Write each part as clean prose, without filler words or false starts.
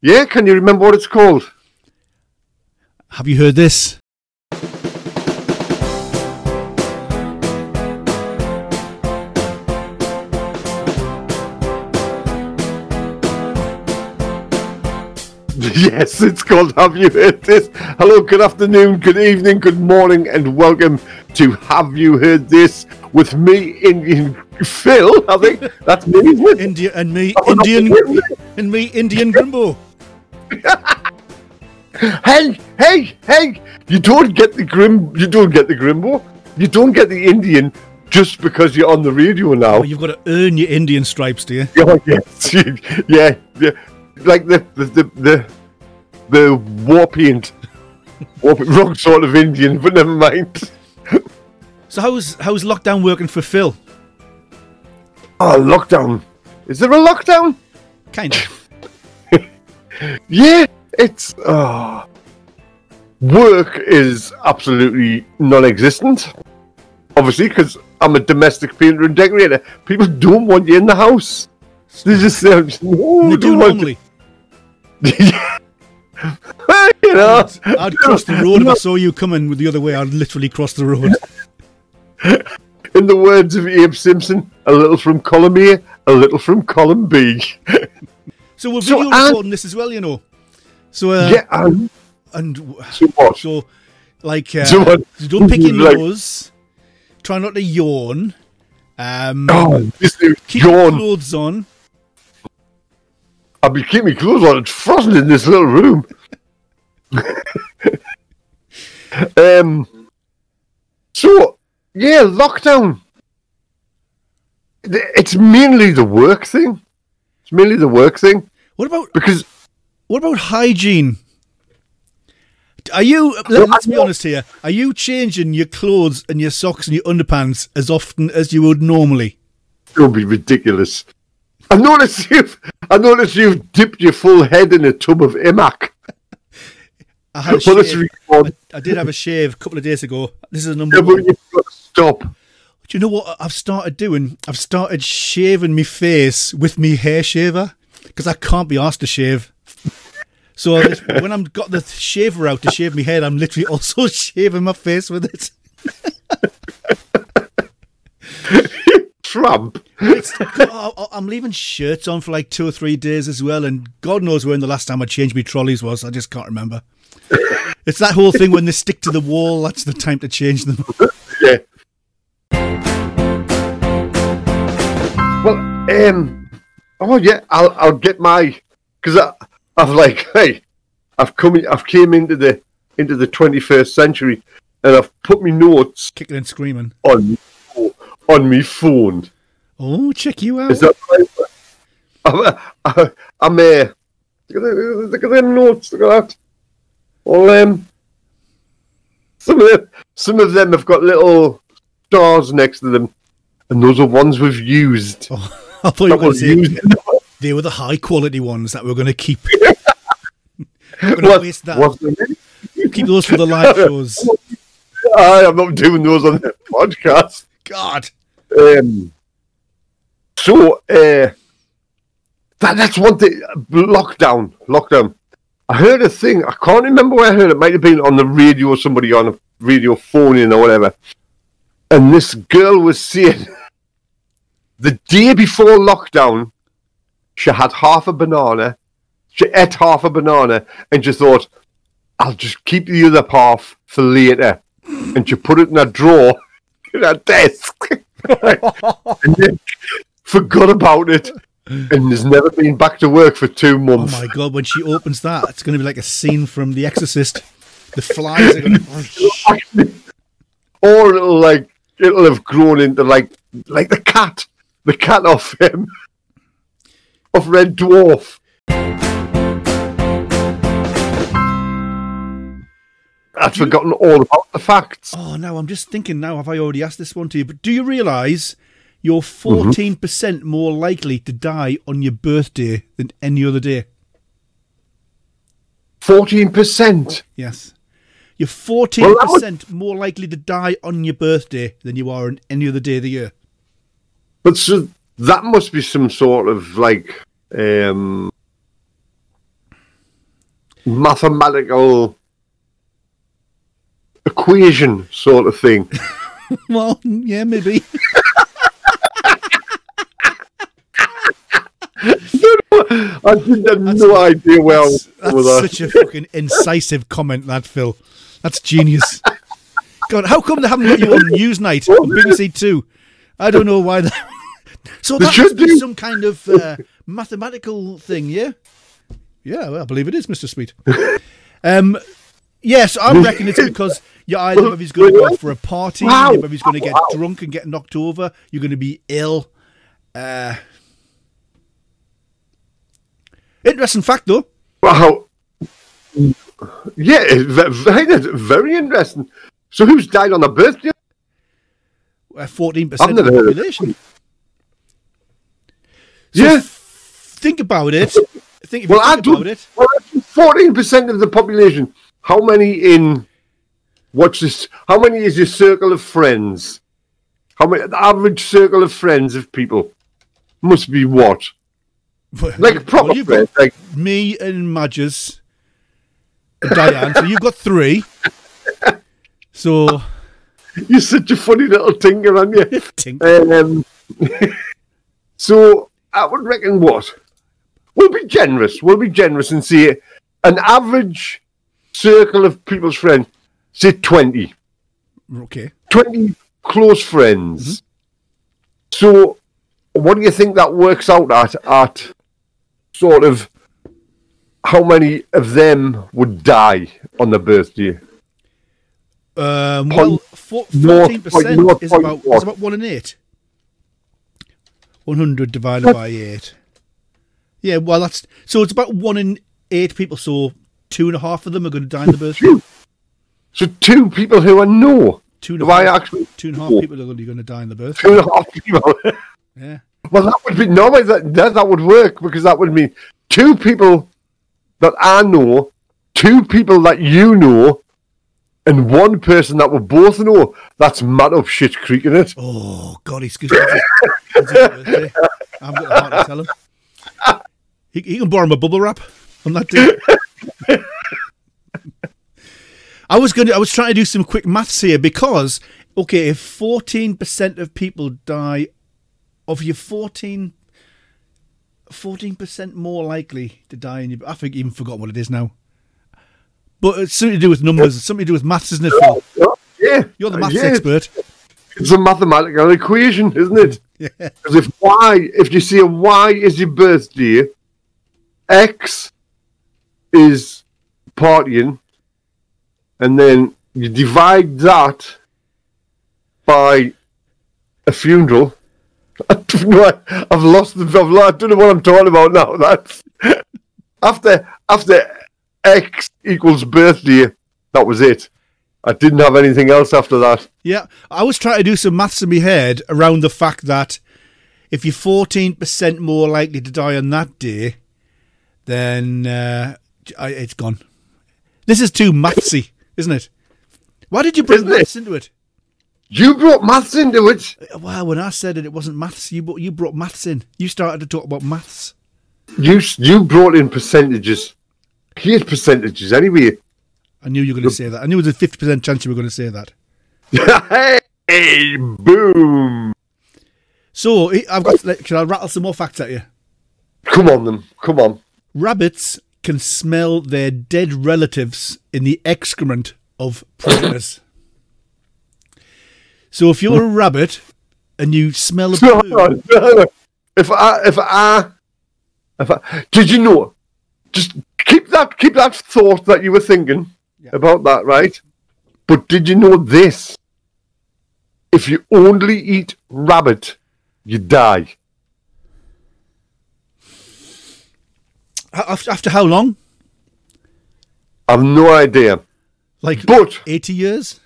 Yeah, can you remember what it's called? Have you heard this? Yes, it's called Have You Heard This? Hello, good afternoon, good evening, good morning, and welcome to Have You Heard This? With me, Indian Phil, I think. That's me, isn't it? Indian Grimbo. Hey! You don't get the Grimbo. You don't get the Indian just because you're on the radio now. Oh, you've got to earn your Indian stripes, do you? Oh, yes. Yeah. Like the war paint, wrong sort of Indian, but never mind. So how's lockdown working for Phil? Oh, lockdown! Is there a lockdown? Kind of. Yeah, it's work is absolutely non-existent. Obviously, because I'm a domestic painter and decorator, people don't want you in the house. They just say, "No, don't want you." You know, I'd cross the road if I saw you coming with the other way. I'd literally cross the road. In the words of Abe Simpson, a little from column A, a little from column B. So we're video recording this as well, you know. So don't pick your nose. Try not to yawn. Keep your clothes on. I'll be keeping clothes on. It's frozen in this little room. So, yeah, lockdown. It's mainly the work thing. What about hygiene? Are you? Let's be honest here. Are you changing your clothes and your socks and your underpants as often as you would normally? Don't be ridiculous. I noticed you've dipped your full head in a tub of Imac. I did have a shave a couple of days ago. This is a number one. You've got to stop. Do you know what I've started doing? I've started shaving my face with my hair shaver because I can't be arsed to shave. So when I've got the shaver out to shave my head, I'm literally also shaving my face with it. Trump. I'm leaving shirts on for like 2 or 3 days as well, and God knows when the last time I changed my trolleys was. I just can't remember. It's that whole thing when they stick to the wall, that's the time to change them. Yeah. Well, I'll get my, because I've come into the 21st century, and I've put me notes kicking and screaming on me phone. Oh, check you out! Is that right? I'm a look at them notes. Look at that. Well, some of them have got little stars next to them, and those are ones we've used. Oh, I thought you were going to say they were the high quality ones that we're going to keep. We're going to waste that. Keep those for the live shows. I'm not doing those on the podcast. God. So that's one thing. Lockdown. I heard a thing. I can't remember where I heard it. It might have been on the radio, somebody on a radio phone-in or whatever. And this girl was saying the day before lockdown, she had half a banana. She ate half a banana and she thought, I'll just keep the other half for later. And she put it in a drawer in her desk. And then forgot about it and has never been back to work for 2 months. Oh my God, when she opens that, it's going to be like a scene from The Exorcist. The flies are going to... Or it'll have grown into like the cat off him, of Red Dwarf. I'd forgotten all about the facts. Oh, no, I'm just thinking now, have I already asked this one to you? But do you realise you're 14% more likely to die on your birthday than any other day? 14%? Yes. You're 14% more likely to die on your birthday than you are on any other day of the year. But so that must be some sort of mathematical equation sort of thing. Well, yeah, maybe. I didn't have no idea where I was. That's such a fucking incisive comment, that, Phil. That's genius. God, how come they haven't got you on Newsnight on BBC Two? I don't know why. So that must be some kind of mathematical thing, yeah? Yeah, well, I believe it is, Mr. Sweet. Yes, I reckon it's because your either of you's going to go for a party, wow. Either of you's going to get drunk and get knocked over, you're going to be ill. Interesting fact, though. Wow. Yeah, very interesting. So who's died on a birthday? 14% of the population. So yeah. Think about it. Well, 14% of the population. How many in... What's this? How many is your circle of friends? How many? The average circle of friends of people must be what? Like proper friends. Like me and Madges, and Diane. So you've got three. So you're such a funny little tinker, aren't you? So I would reckon what? We'll be generous. We'll be generous and say an average circle of people's friends. Say 20. Okay. 20 close friends. Mm-hmm. So what do you think that works out at sort of how many of them would die on their birthday? Well, 14% is about 1 in 8. 100 divided by 8. Yeah, well, that's... So it's about 1 in 8 people, so 2.5 of them are going to die on the birthday. So 2 people who I know. 2.5 people are going to die in the birth. 2.5 people. Yeah. Well, that would be normal. That would work because that would mean 2 people that I know, 2 people that you know, and 1 person that we both know. That's mad up shit creek, isn't it? Oh God, he's good. I'm got the heart to tell him. He can borrow my bubble wrap on that day. I was trying to do some quick maths here because, okay, if 14% of people die, of your 14% more likely to die in your... I think I've even forgotten what it is now. But it's something to do with numbers. It's something to do with maths, isn't it, Phil? Yeah. You're the maths expert. It's a mathematical equation, isn't it? Yeah. Because if you see a Y is your birthday, X is partying, and then you divide that by a funeral. I've lost the... I don't know what I'm talking about now. That's after X equals birthday, that was it. I didn't have anything else after that. Yeah, I was trying to do some maths in my head around the fact that if you're 14% more likely to die on that day, then it's gone. This is too mathsy. Isn't it? Why did you bring maths into it? You brought maths into it. Well, when I said it wasn't maths, you brought maths in. You started to talk about maths. You brought in percentages. Here's percentages anyway. I knew you were going to say that. I knew there was a 50% chance you were going to say that. Hey, boom. So, can I rattle some more facts at you? Come on, then. Come on. Rabbits can smell their dead relatives in the excrement of prisoners. So if you're a rabbit and you smell a poo... Did you know? Just keep that thought that you were thinking about that, right? But did you know this? If you only eat rabbit, you die. After how long? I've no idea. Like 80 years?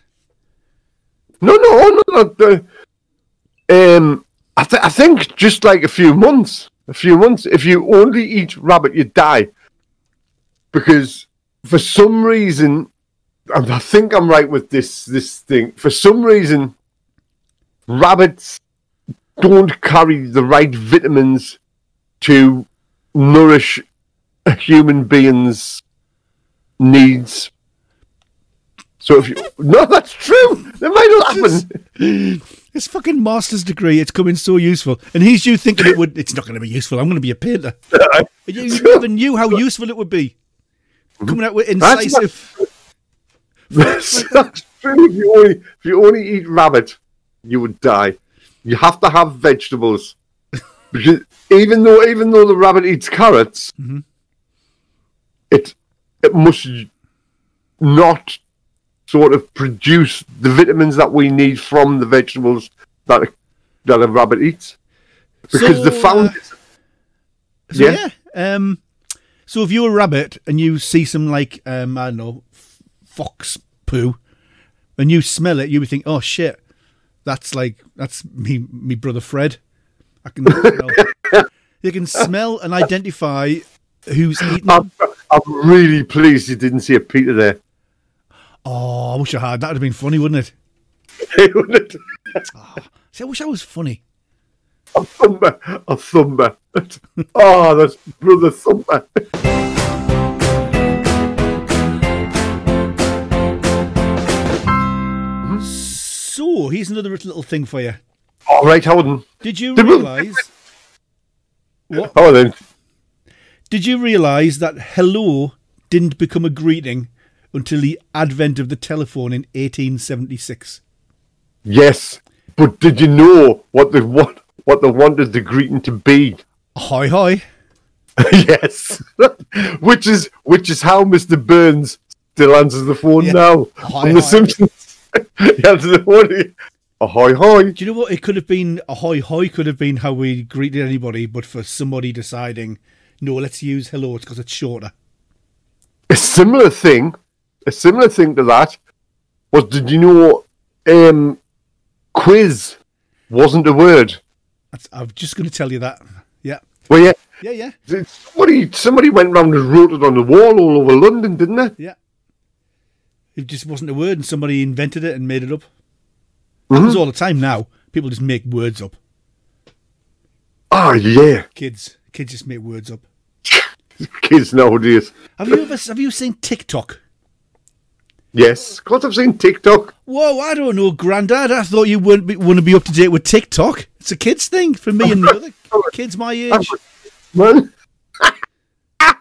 No. I think just like a few months. If you only eat rabbit, you die. Because for some reason, I think I'm right with this thing. For some reason, rabbits don't carry the right vitamins to nourish a human being's needs. So if you... No, that's true. That might not happen. His fucking master's degree, it's coming so useful. And he's you thinking it would... It's not going to be useful. I'm going to be a painter. You never knew how useful it would be. Coming out with incisive... That's true. If you only eat rabbit, you would die. You have to have vegetables. Because even though the rabbit eats carrots, mm-hmm. it must not sort of produce the vitamins that we need from the vegetables that a rabbit eats. Because so, the founders... So if you're a rabbit and you see some, like, I don't know, fox poo, and you smell it, you would think, oh, shit, that's me brother Fred. I can you can smell and identify who's eating. I'm really pleased you didn't see a Peter there. Oh, I wish I had. That would have been funny, wouldn't it? It wouldn't. Oh, see, I wish I was funny. A Thumber. Oh, that's brother Thumber. So, here's another little thing for you. All right, Holden. Did you realise that hello didn't become a greeting until the advent of the telephone in 1876? Yes, but did you know what they wanted the greeting to be? Hi, hi. Yes, which is how Mr. Burns still answers the phone now on The Simpsons. He answers the phone. Ahoy, hoy. Do you know what? It could have been ahoy, hoy, could have been how we greeted anybody, but for somebody deciding, no, let's use hello, it's because it's shorter. A similar thing to that was, did you know quiz wasn't a word? I'm just going to tell you that. Yeah. Well, yeah. Yeah, yeah. Somebody went round and wrote it on the wall all over London, didn't they? Yeah. It just wasn't a word, and somebody invented it and made it up. Happens all the time now. People just make words up. Oh, yeah. Kids just make words up. Kids nowadays. Have you seen TikTok? Yes, of course I've seen TikTok. Whoa, I don't know, Grandad. I thought you wouldn't be up to date with TikTok. It's a kids thing for me and the other kids my age. Man. All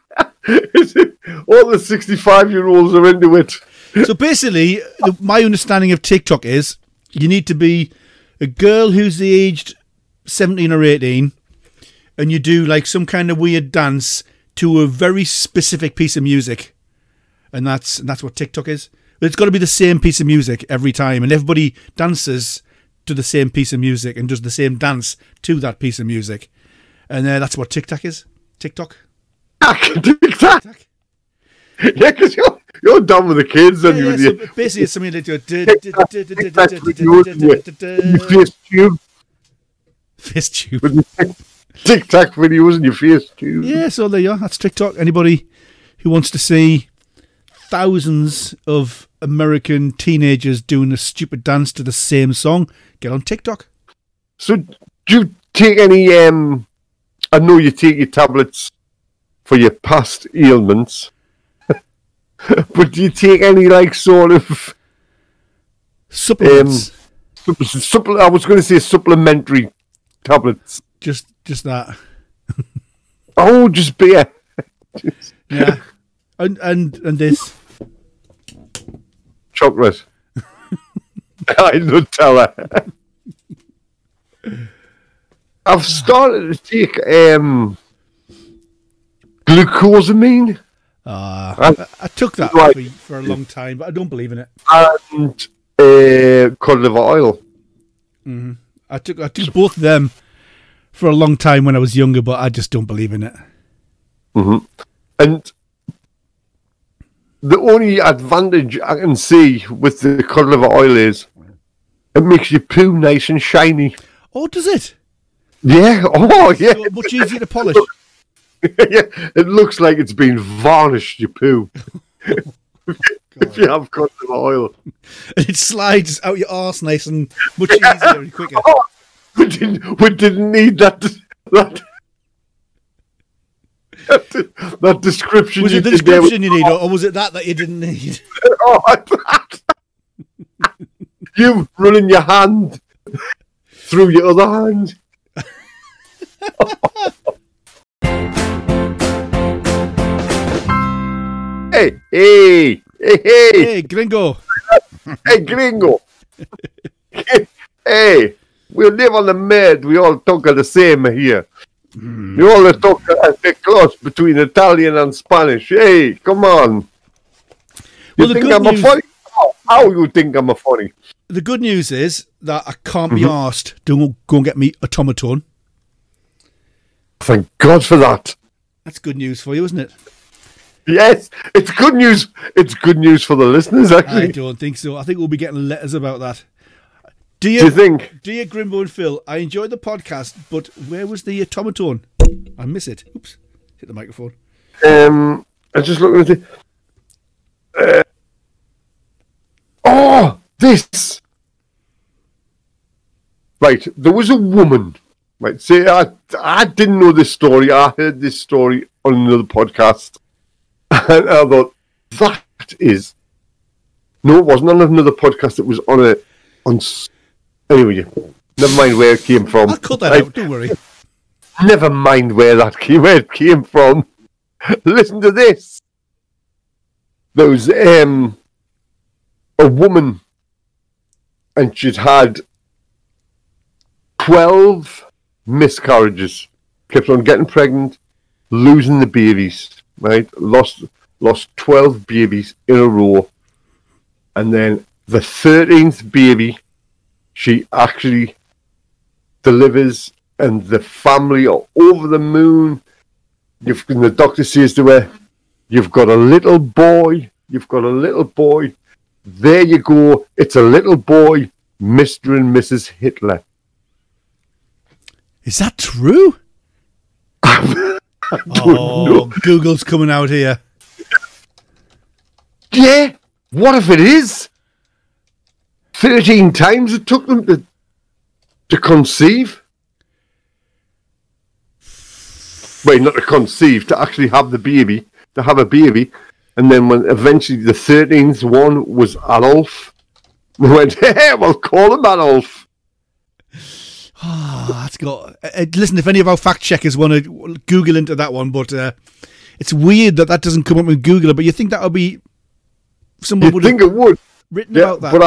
the 65-year-olds are into it. So basically, my understanding of TikTok is, you need to be a girl who's the aged 17 or 18 and you do like some kind of weird dance to a very specific piece of music. And that's what TikTok is. But it's got to be the same piece of music every time. And everybody dances to the same piece of music and does the same dance to that piece of music. And that's what TikTok is. TikTok. TikTok. Yeah, because you're done with the kids, and you basically it's something they do. Fist tube. Tic Tac videos in your face tube. Yeah, so there you are. That's TikTok. Anybody who wants to see thousands of American teenagers doing a stupid dance to the same song, get on TikTok. So, do you take any? I know you take your tablets for your past ailments. But do you take any, like, sort of... Supplements? I was going to say supplementary tablets. Just that. Oh, just beer. Yeah. And this. Chocolate. I Nutella. I've started to take glucosamine. I took that for a long time, but I don't believe in it. And cod liver oil. Mm-hmm. I took both of them for a long time when I was younger, but I just don't believe in it. Mm-hmm. And the only advantage I can see with the cod liver oil is it makes your poo nice and shiny. Oh, does it? Yeah. Oh, yeah. So much easier to polish. Yeah, it looks like it's been varnished, your poo. Oh, if you have cod liver oil. And it slides out your arse nice and much easier and quicker. Oh, we didn't need that. That description. Was it the description you need, or was it that you didn't need? Oh, you running your hand through your other hand. Hey, gringo. Hey, we live on the med. We all talk the same here. You all talk the cross between Italian and Spanish. Hey, come on. You think I'm a funny? How you think I'm a funny? The good news is that I can't be arsed to go and get me a automaton. Thank God for that. That's good news for you, isn't it? Yes, it's good news. It's good news for the listeners, actually. I don't think so. I think we'll be getting letters about that. Do you think? Dear Grimbo and Phil, I enjoyed the podcast, but where was the automaton? I miss it. Oops. Hit the microphone. I just looked at it. Oh, this. Right. There was a woman. Right. See, I didn't know this story. I heard this story on another podcast. And I thought, that is... No, it wasn't on another podcast. It was on a... Anyway, never mind where it came from. I'll cut that out, don't worry. Never mind where it came from. Listen to this. There was a woman, and she'd had 12 miscarriages. Kept on getting pregnant, losing the babies, right? Lost 12 babies in a row. And then the 13th baby... She actually delivers, and the family are over the moon. And the doctor says to her, "You've got a little boy. You've got a little boy. There you go. It's a little boy, Mr. and Mrs. Hitler." Is that true? I don't know. Google's coming out here. Yeah. What if it is? 13 times it took them to conceive. Well, not to conceive, to actually have the baby, to have a baby. And then when eventually the 13th one was Adolf, we went, hey, well, call him Adolf. Oh, that's got... listen, if any of our fact checkers want to Google into that one, but it's weird that doesn't come up with Google, but you think that would be... Someone would think it would. Written about that, but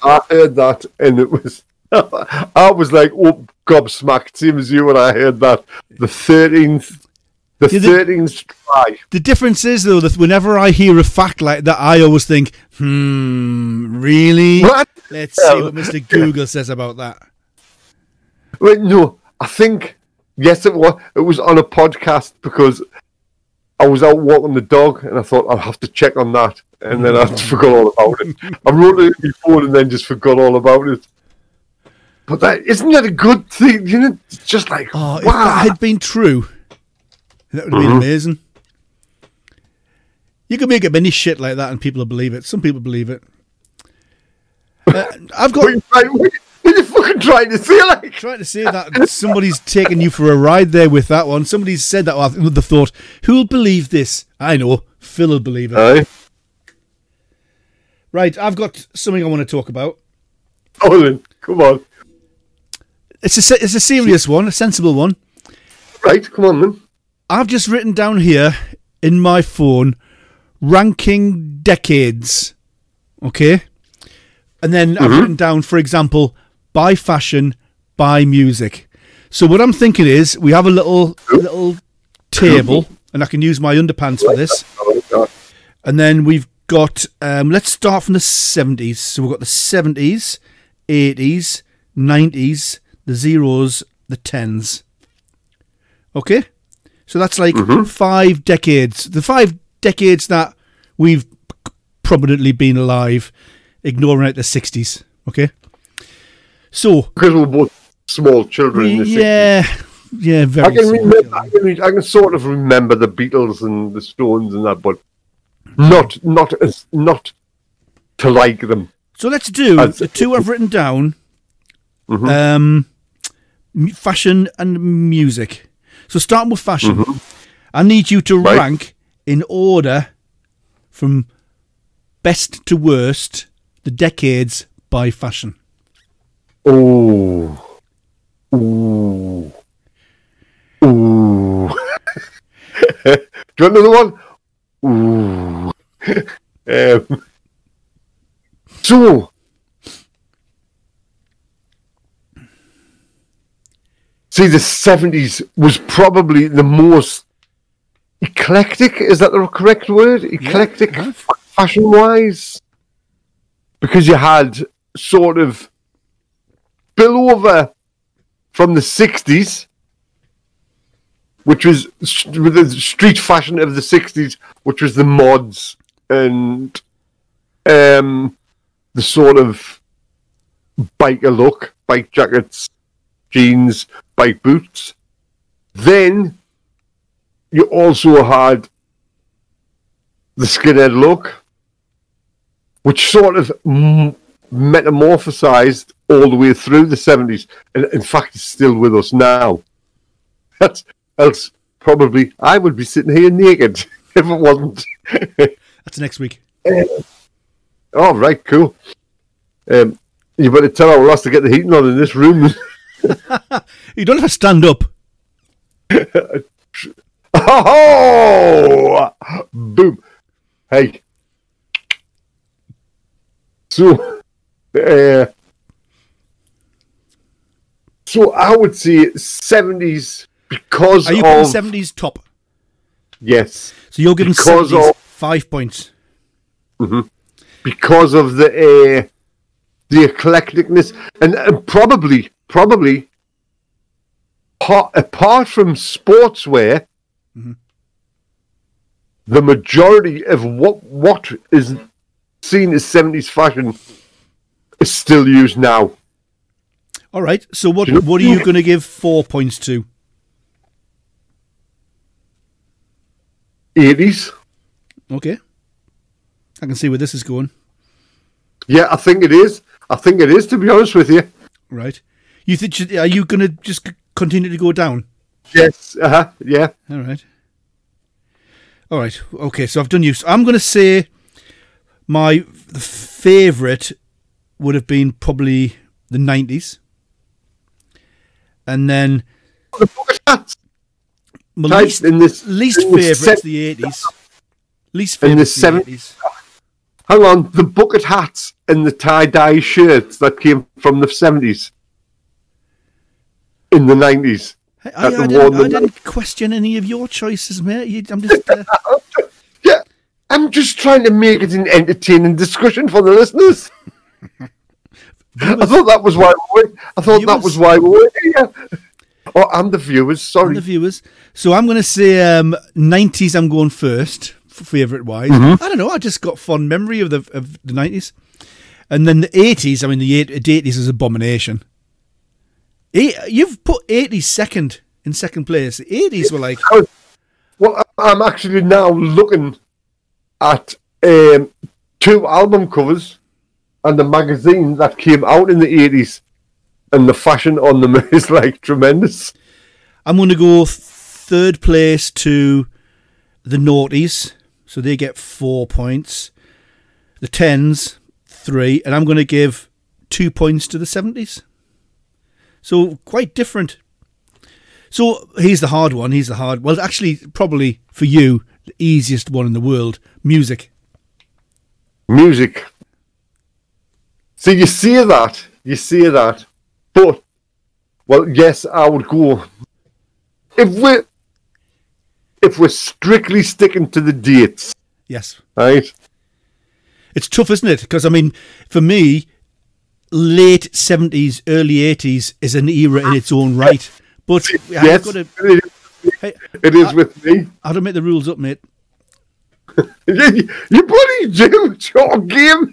I heard that, and it was... I was like, oh, gobsmacked, same as you when I heard that. The 13th... The 13th try. The difference is, though, that whenever I hear a fact like that, I always think, really? What? Let's see what Mr. Google says about that. Wait, no, I think... Yes, it was. It was on a podcast, because I was out walking the dog, and I thought, I'll have to check on that. And then I forgot all about it. I wrote it before and then just forgot all about it. But that isn't that a good thing? You know, it's just like, wow. If that had been true, that would have been amazing. You could make up any shit like that and people will believe it. Some people believe it. I've got... What are you fucking trying to say? Like? Trying to say that somebody's taken you for a ride there with that one. Somebody's said that with the thought, who'll believe this? I know, Phil will believe it. Aye. Right, I've got something I want to talk about. Oh, then, come on. It's a serious one, a sensible one. Right, come on, then. I've just written down here in my phone, ranking decades, okay? And then I've written down, for example, by fashion, by music. So what I'm thinking is, we have a little table, and I can use my underpants for this. And then we've got, let's start from the 70s. So we've got the 70s, 80s, 90s, the zeros, the tens. Okay? So that's like 5 decades. The 5 decades that we've prominently been alive, ignoring out the 60s. Okay? So... Because we're both small children in the 60s. Yeah, very I can sort of remember the Beatles and the Stones and that, but... Not to like them. So let's do the two I've written down: fashion and music. So starting with fashion, I need you to rank in order from best to worst the decades by fashion. Ooh. Ooh. Ooh. Do you want another one? Ooh. See, the 70s was probably the most eclectic. Is that the correct word? Eclectic, yeah, fashion-wise. Because you had sort of spillover from the 60s, which was the street fashion of the 60s, which was the mods and the sort of biker look, bike jackets, jeans, bike boots. Then you also had the skinhead look, which sort of metamorphosized all the way through the 70s, and in fact it's still with us now. That's else probably I would be sitting here naked if it wasn't. That's next week. Oh, right, cool. You better tell our Ross to get the heating on in this room. You don't have to stand up. Oh! Boom. Hey. So, I would say 70s because of... Are you giving 70s top? Yes. So you're giving 70s 5 points. Mm-hmm. Because of the eclecticness. And probably, apart from sportswear, mm-hmm, the majority of what is seen as 70s fashion is still used now. All right. So what are you going to give 4 points to? 80s. Okay. I can see where this is going. Yeah, I think it is. To be honest with you. Right. Are you going to just continue to go down? Yes. Uh-huh. Yeah. All right. Okay. So I've done you. So I'm going to say my favourite would have been probably the 90s, and then my least favourite is the 80s. Least favourite is the 70s. Hang on, the bucket hats and the tie-dye shirts that came from the 70s in the 90s. I didn't question any of your choices, mate. I'm just... Yeah, I'm just trying to make it an entertaining discussion for the listeners. I thought that was why we were here. Oh, and the viewers, sorry. And the viewers. So I'm going to say 90s I'm going first. Favorite wise, mm-hmm. I don't know. I just got fond memory of the 90s, and then the 80s. I mean, the 80s is abomination. You've put 80s in second place. The 80s were like. Well, I'm actually now looking at two album covers and the magazine that came out in the 80s, and the fashion on them is like tremendous. I'm going to go third place to the noughties. So they get 4 points. The 10s, 3. And I'm going to give 2 points to the 70s. So quite different. So here's the hard one. Well, actually, probably for you, the easiest one in the world. Music. So you see that. But, well, yes, I would go. If we're strictly sticking to the dates. Yes. Right? It's tough, isn't it? Because, I mean, for me, late 70s, early 80s is an era in its own right. But yes, it is with me. I don't make the rules up, mate. You bloody do. It's your game.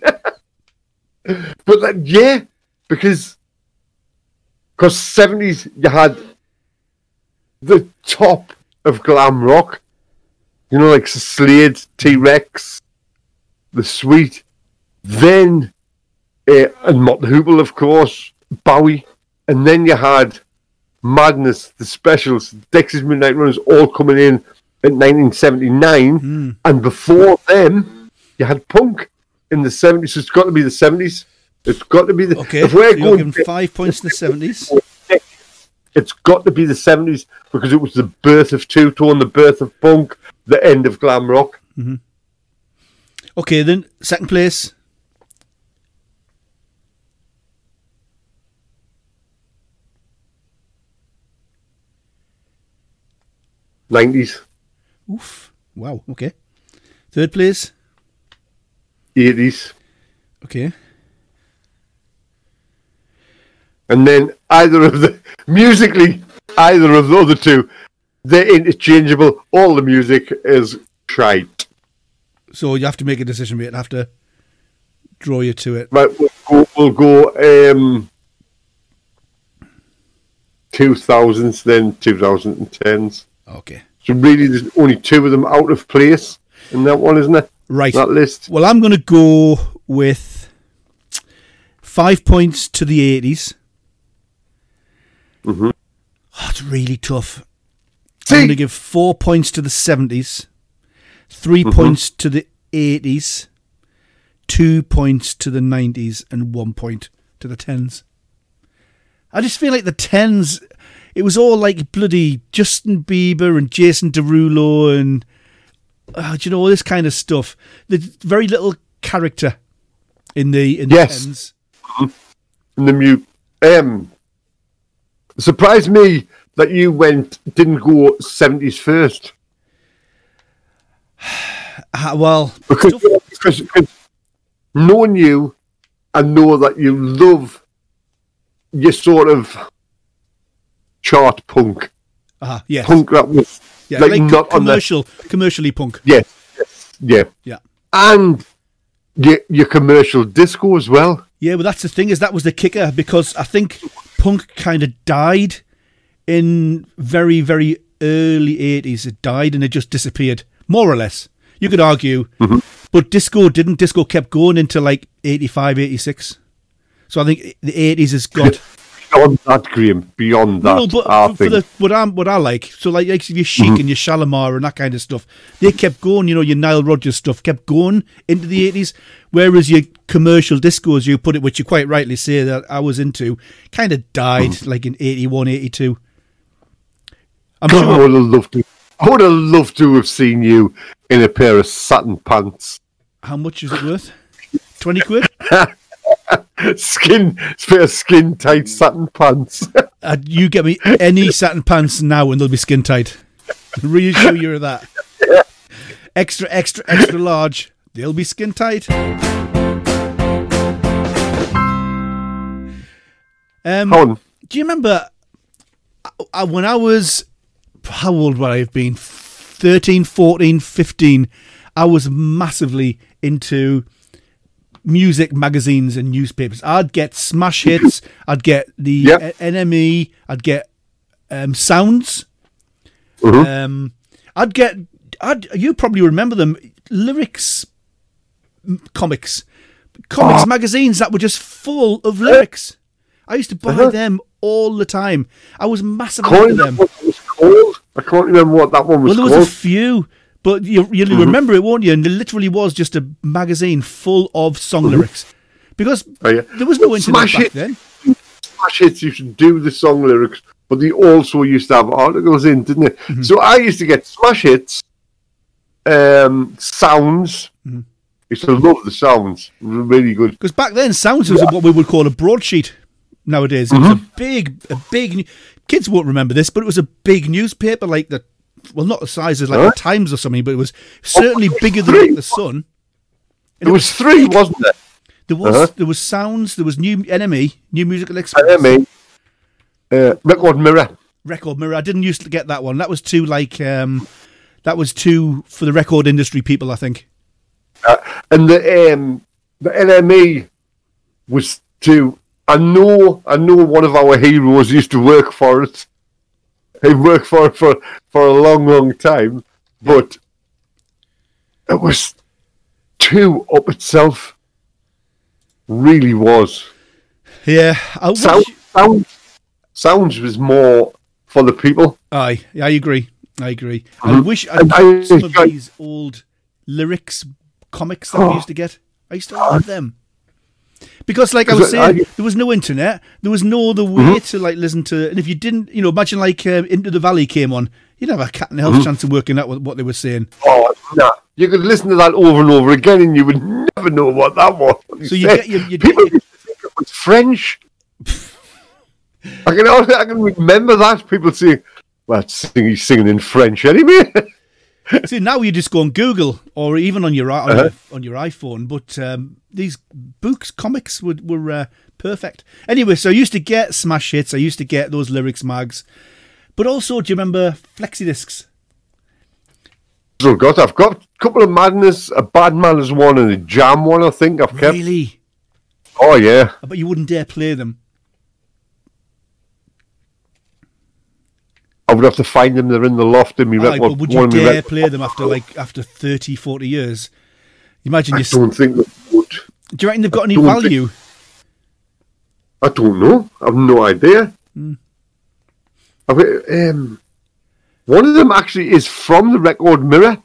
But, because 70s, you had the top of glam rock, you know, like Slade, T-Rex, The Sweet, then, and Mott Hoople, of course, Bowie, and then you had Madness, The Specials, Dexys Midnight Runners, all coming in in 1979, and before them, you had punk in the 70s. So it's got to be the 70s. It's got to be the... Okay, if we're so going, you're giving 5 points in the 70s. It's got to be the 70s because it was the birth of two-tone, the birth of punk, the end of glam rock. Mm-hmm. Okay, then, second place. '90s. Oof. Wow. Okay. Third place. '80s. Okay. And then either of the other two, they're interchangeable. All the music is shite. So you have to make a decision, mate. I have to draw you to it. Right. We'll go 2000s, then 2010s. Okay. So really, there's only two of them out of place in that one, isn't there? Right. That list. Well, I'm going to go with 5 points to the 80s. Mm-hmm. Oh, it's really tough. I'm going to give 4 points to the 70s, 3 points to the 80s, 2 points to the 90s, and 1 point to the 10s. I just feel like the 10s... It was all like bloody Justin Bieber and Jason Derulo and, do you know, all this kind of stuff. There's very little character in the ends. In the mute. Surprised me that you didn't go 70s first. Well, because knowing you, I know that you love your sort of chart punk. Yes. Punk that was like not commercial, on the... commercially punk. Yes. And your commercial disco as well. Yeah, well, that's the thing, is that was the kicker, because I think punk kind of died in very, very early 80s. It died and it just disappeared, more or less. You could argue. Mm-hmm. But disco didn't. Disco kept going into like 85, 86. So I think the 80s has got... Beyond that, Graham. Beyond that, no, but I think. What I like. So, like your Chic and your Shalimar and that kind of stuff, they kept going, you know, your Nile Rodgers stuff kept going into the 80s, whereas your commercial disco, as you put it, which you quite rightly say that I was into, kind of died, like in 81, 82. I would have loved to. I would have loved to have seen you in a pair of satin pants. How much is it worth? 20 quid? Skin tight satin pants. You get me any satin pants now and they'll be skin tight. Reassure you of that. Extra, extra, extra large. They'll be skin tight. Do you remember when I was, how old would I have been? 13, 14, 15. I was massively into music magazines and newspapers. I'd get Smash Hits, I'd get the NME, I'd get Sounds. Mm-hmm. You probably remember them, lyrics, comics magazines that were just full of lyrics. I used to buy them all the time. I was massively into them. I can't remember what that one was called. Well, there was a few. But you'll remember it, won't you? And it literally was just a magazine full of song lyrics. Because there was no internet back then. Smash Hits used to do the song lyrics, but they also used to have articles in, didn't they? Mm-hmm. So I used to get Smash Hits, Sounds. Mm-hmm. I used to love the Sounds. It was really good. Because back then, Sounds was what we would call a broadsheet nowadays. It was a big... Kids won't remember this, but it was a big newspaper like the... Well, not the size as like the Times or something, but it was certainly bigger than like the Sun. There was three, wasn't there? There was Sounds, there was new NME, New Musical Express. NME, Record Mirror. Record Mirror. I didn't used to get that one. That was too like for the record industry people, I think. And the NME was too. I know. One of our heroes used to work for it. He worked for it for a long, long time, but it was too up itself. Really was. Yeah. Sounds was more for the people. Aye, I agree. I agree. I wish I'd got some of these old lyrics comics that we used to get. I used to love them. Because, like I was saying, there was no internet. There was no other way to like listen to. And if you didn't, you know, imagine like Into the Valley came on. You'd have a cat and hell's chance of working out what they were saying. Oh, no. You could listen to that over and over again and you would never know what that was. So you get your... People used to think it was French. I can remember that. People saying, well, he's singing in French anyway. See, now you just go on Google or even on your iPhone, but these books, comics were perfect. Anyway, so I used to get Smash Hits. I used to get those lyrics mags. But also, do you remember flexi-discs? Oh, God, I've got a couple of Madness, a Bad Man is one, and a Jam one, I think I've kept. Really? Oh, yeah. But you wouldn't dare play them. I would have to find them. They're in the loft in me. Right, but would you dare play them after 30, 40 years? Imagine. I don't think they would. Do you reckon they've got any value? I don't know. I've no idea. One of them actually is from the Record Mirror.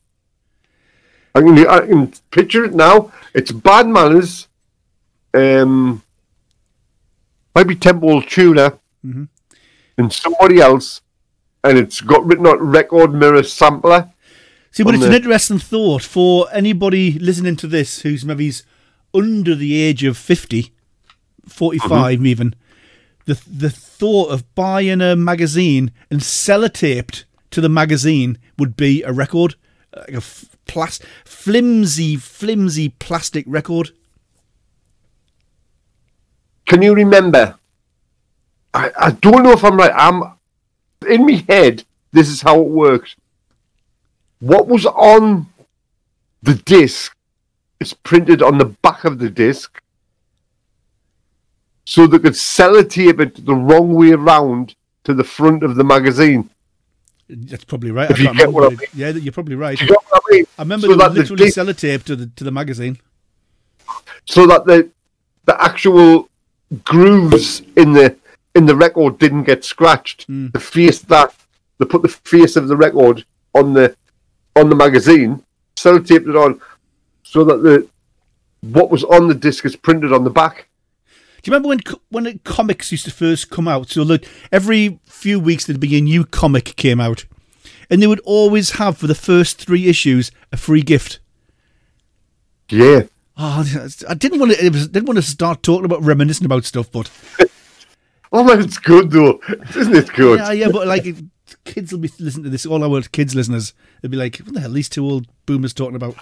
I can picture it now. It's Bad Manners, maybe Temple Tudor, and somebody else. And it's got written on Record Mirror Sampler. See, but it's an interesting thought for anybody listening to this who's maybe under the age of 50, 45 even. The thought of buying a magazine and sellotaped to the magazine would be a record, like a flimsy plastic record. Can you remember? I don't know if I'm right. In my head, this is how it works. What was on the disc is printed on the back of the disc, so they could sellotape it the wrong way around to the front of the magazine. That's probably right. If you get what I mean. Yeah, you're probably right. Do you know what I mean? I remember so that literally sellotaped to the magazine, so that the actual grooves in the record didn't get scratched. The face that they put the face of the record on the magazine, sellotaped it on, so that what was on the disc is printed on the back. Do you remember when comics used to first come out? So look, every few weeks there'd be a new comic came out, and they would always have for the first 3 issues a free gift. Yeah. Oh, I didn't want to start talking about reminiscing about stuff, but. Oh, man, it's good, though. Isn't it good? Yeah, but, like, kids will be listening to this. All our kids listeners, they'll be like, what the hell are these two old boomers talking about?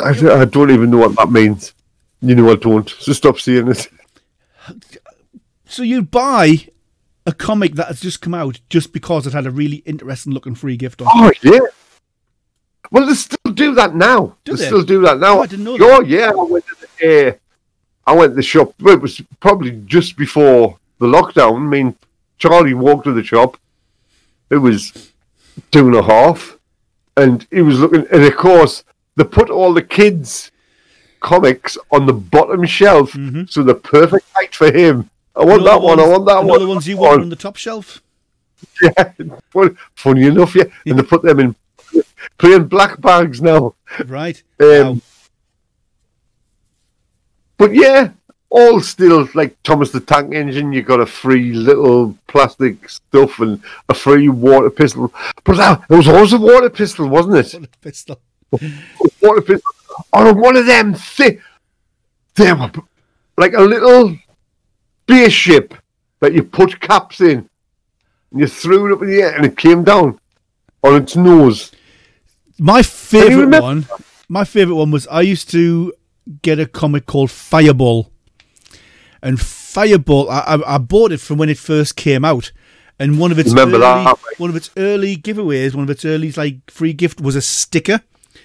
I don't even know what that means. You know I don't. So stop saying it. So you buy a comic that has just come out just because it had a really interesting-looking free gift on it. Oh, yeah. Well, they still do that now. They still do that now. Oh, I didn't know that. Oh, yeah. I went to the shop. Well, it was probably just before the lockdown. I mean, Charlie walked to the shop. It was 2.5, and he was looking. And of course, they put all the kids' comics on the bottom shelf, so they're perfect height for him. I want that one. The ones you want on the top shelf. Yeah, well, funny enough, yeah. And they put them in plain black bags now. Right. Wow. But yeah, all still like Thomas the Tank Engine. You got a free little plastic stuff and a free water pistol. But that was also a water pistol, wasn't it? Water pistol. Or one of them thick. They were like a little spaceship that you put caps in, and you threw it up in the air, and it came down on its nose. My favorite one was I used to get a comic called Fireball, and Fireball I bought it from when it first came out, and one of its early like free gift was a sticker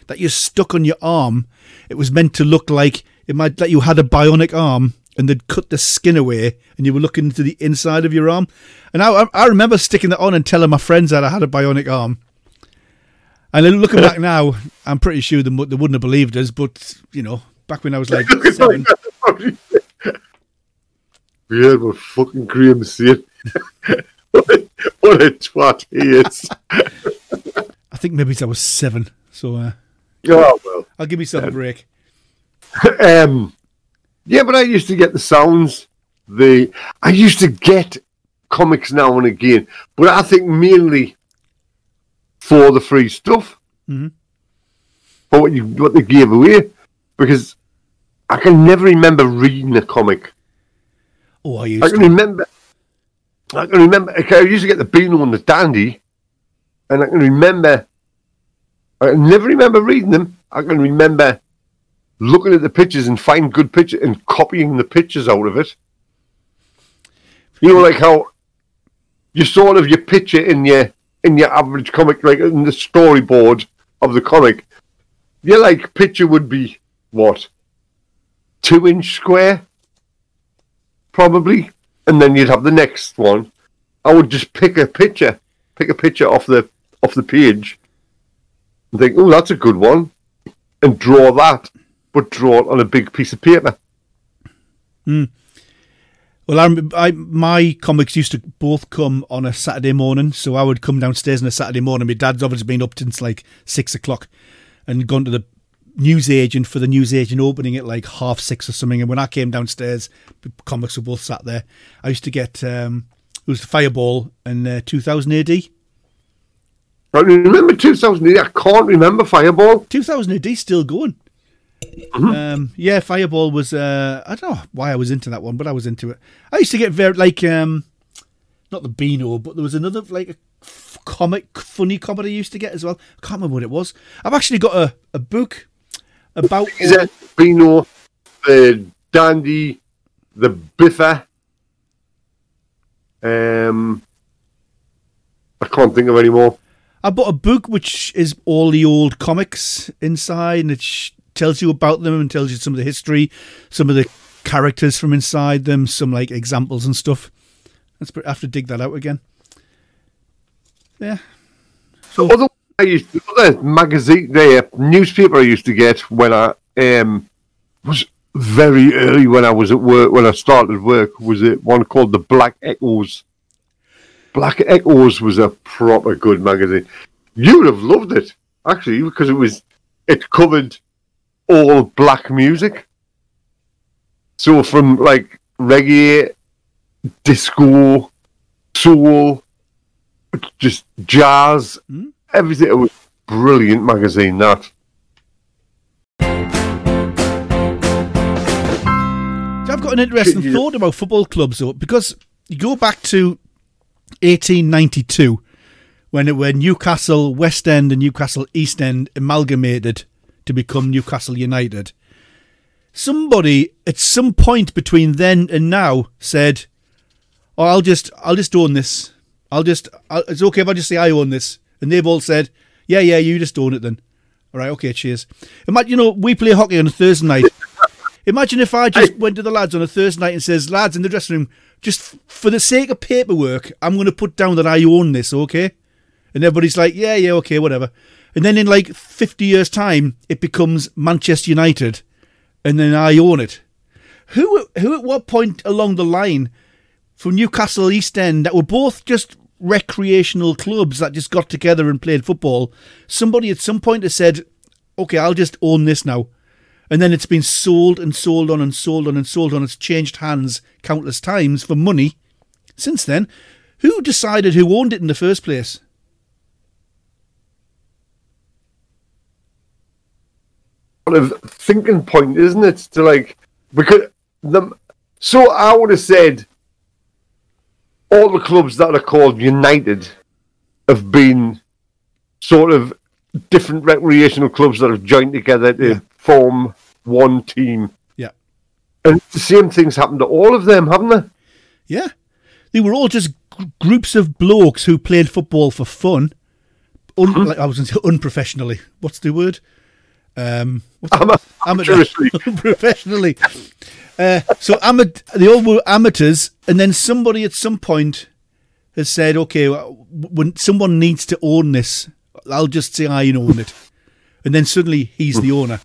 that you stuck on your arm. It was meant to look like you had a bionic arm, and they'd cut the skin away and you were looking into the inside of your arm, and I remember sticking that on and telling my friends that I had a bionic arm. And then looking back now, I'm pretty sure they wouldn't have believed us, but you know, back when I was like 7. Yeah, we're fucking crazy. What a twat he is. I think maybe I was 7, so oh, well. I'll give myself a break. Yeah, but I used to get the Sounds. I used to get comics now and again, but I think mainly for the free stuff, for what they gave away, because I can never remember reading a comic. Oh, I can remember. I used to get the Beano and the Dandy, and I can remember. I can never remember reading them. I can remember looking at the pictures and finding good pictures and copying the pictures out of it. You know, like how you sort of your picture in your average comic, like in the storyboard of the comic. Your like picture would be what, 2-inch square, probably, and then you'd have the next one. I would just pick a picture off the page, and think, oh, that's a good one, and draw that, but draw it on a big piece of paper. Hmm. Well, my comics used to both come on a Saturday morning, so I would come downstairs on a Saturday morning. My dad's obviously been up since like 6 o'clock and gone to the newsagent for the newsagent opening at like 6:30 or something. And when I came downstairs, the comics were both sat there. I used to get, it was the Fireball and 2000 AD. I remember 2000 AD. I can't remember Fireball. 2000 AD still going. Mm-hmm. Yeah, Fireball was. I don't know why I was into that one, but I was into it. I used to get very like, not the Beano, but there was another like funny comic I used to get as well. I can't remember what it was. I've actually got a book about Beano, the Dandy, the Biffer. I can't think of any more. I bought a book which is all the old comics inside, and it's. Tells you about them and tells you some of the history, some of the characters from inside them, some like examples and stuff. I have to dig that out again. Yeah. So other magazine, the newspaper I used to get when I was very early when I was at work, when I started work, was it one called the Black Echoes. Black Echoes was a proper good magazine. You would have loved it actually because it covered all black music, so from like reggae, disco, soul, just jazz, everything. It was a brilliant magazine, that. I've got an interesting thought about football clubs though, because you go back to 1892 when Newcastle West End and Newcastle East End amalgamated to become Newcastle United. Somebody at some point between then and now said, "Oh, I'll just own this. It's okay if I just say I own this." And they've all said, "Yeah, you just own it then. All right, okay, cheers." Imagine, we play hockey on a Thursday night. Imagine if I just went to the lads on a Thursday night and says, "Lads, in the dressing room, just for the sake of paperwork, I'm going to put down that I own this, okay?" And everybody's like, "Yeah, okay, whatever." And then in like 50 years' time, it becomes Manchester United, and then I own it. Who at what point along the line from Newcastle East End that were both just recreational clubs that just got together and played football, somebody at some point has said, "Okay, I'll just own this now." And then it's been sold and sold on and sold on and sold on. It's changed hands countless times for money since then. Who decided who owned it in the first place? Of thinking point, isn't it? To like, because so I would have said all the clubs that are called United have been sort of different recreational clubs that have joined together to form one team. Yeah, and the same things happened to all of them, haven't they? Yeah, they were all just groups of blokes who played football for fun. Like I was going to say unprofessionally. What's the word? Professionally. They all were amateurs, and then somebody at some point has said, "Okay, when someone needs to own this, I'll just say I own it," and then suddenly he's the owner.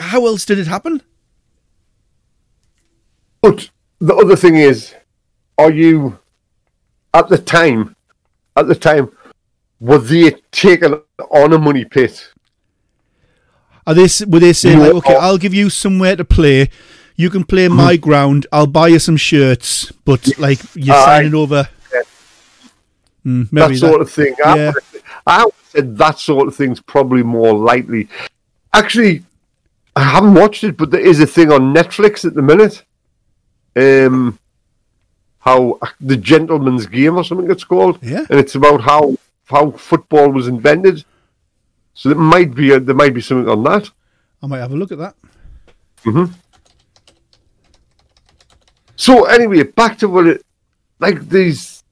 How else did it happen? But the other thing is, At the time, were they taking on a money pit? Were they saying, like, okay, I'll give you somewhere to play, you can play my ground, I'll buy you some shirts, but, like, you're signing over? Yeah. Maybe that sort of thing. Yeah. I would have said that sort of thing's probably more likely. Actually, I haven't watched it, but there is a thing on Netflix at the minute. How the Gentleman's Game or something it's called. Yeah. And it's about how football was invented. So there might be something on that. I might have a look at that. Mm-hmm. So anyway, back to what it, like these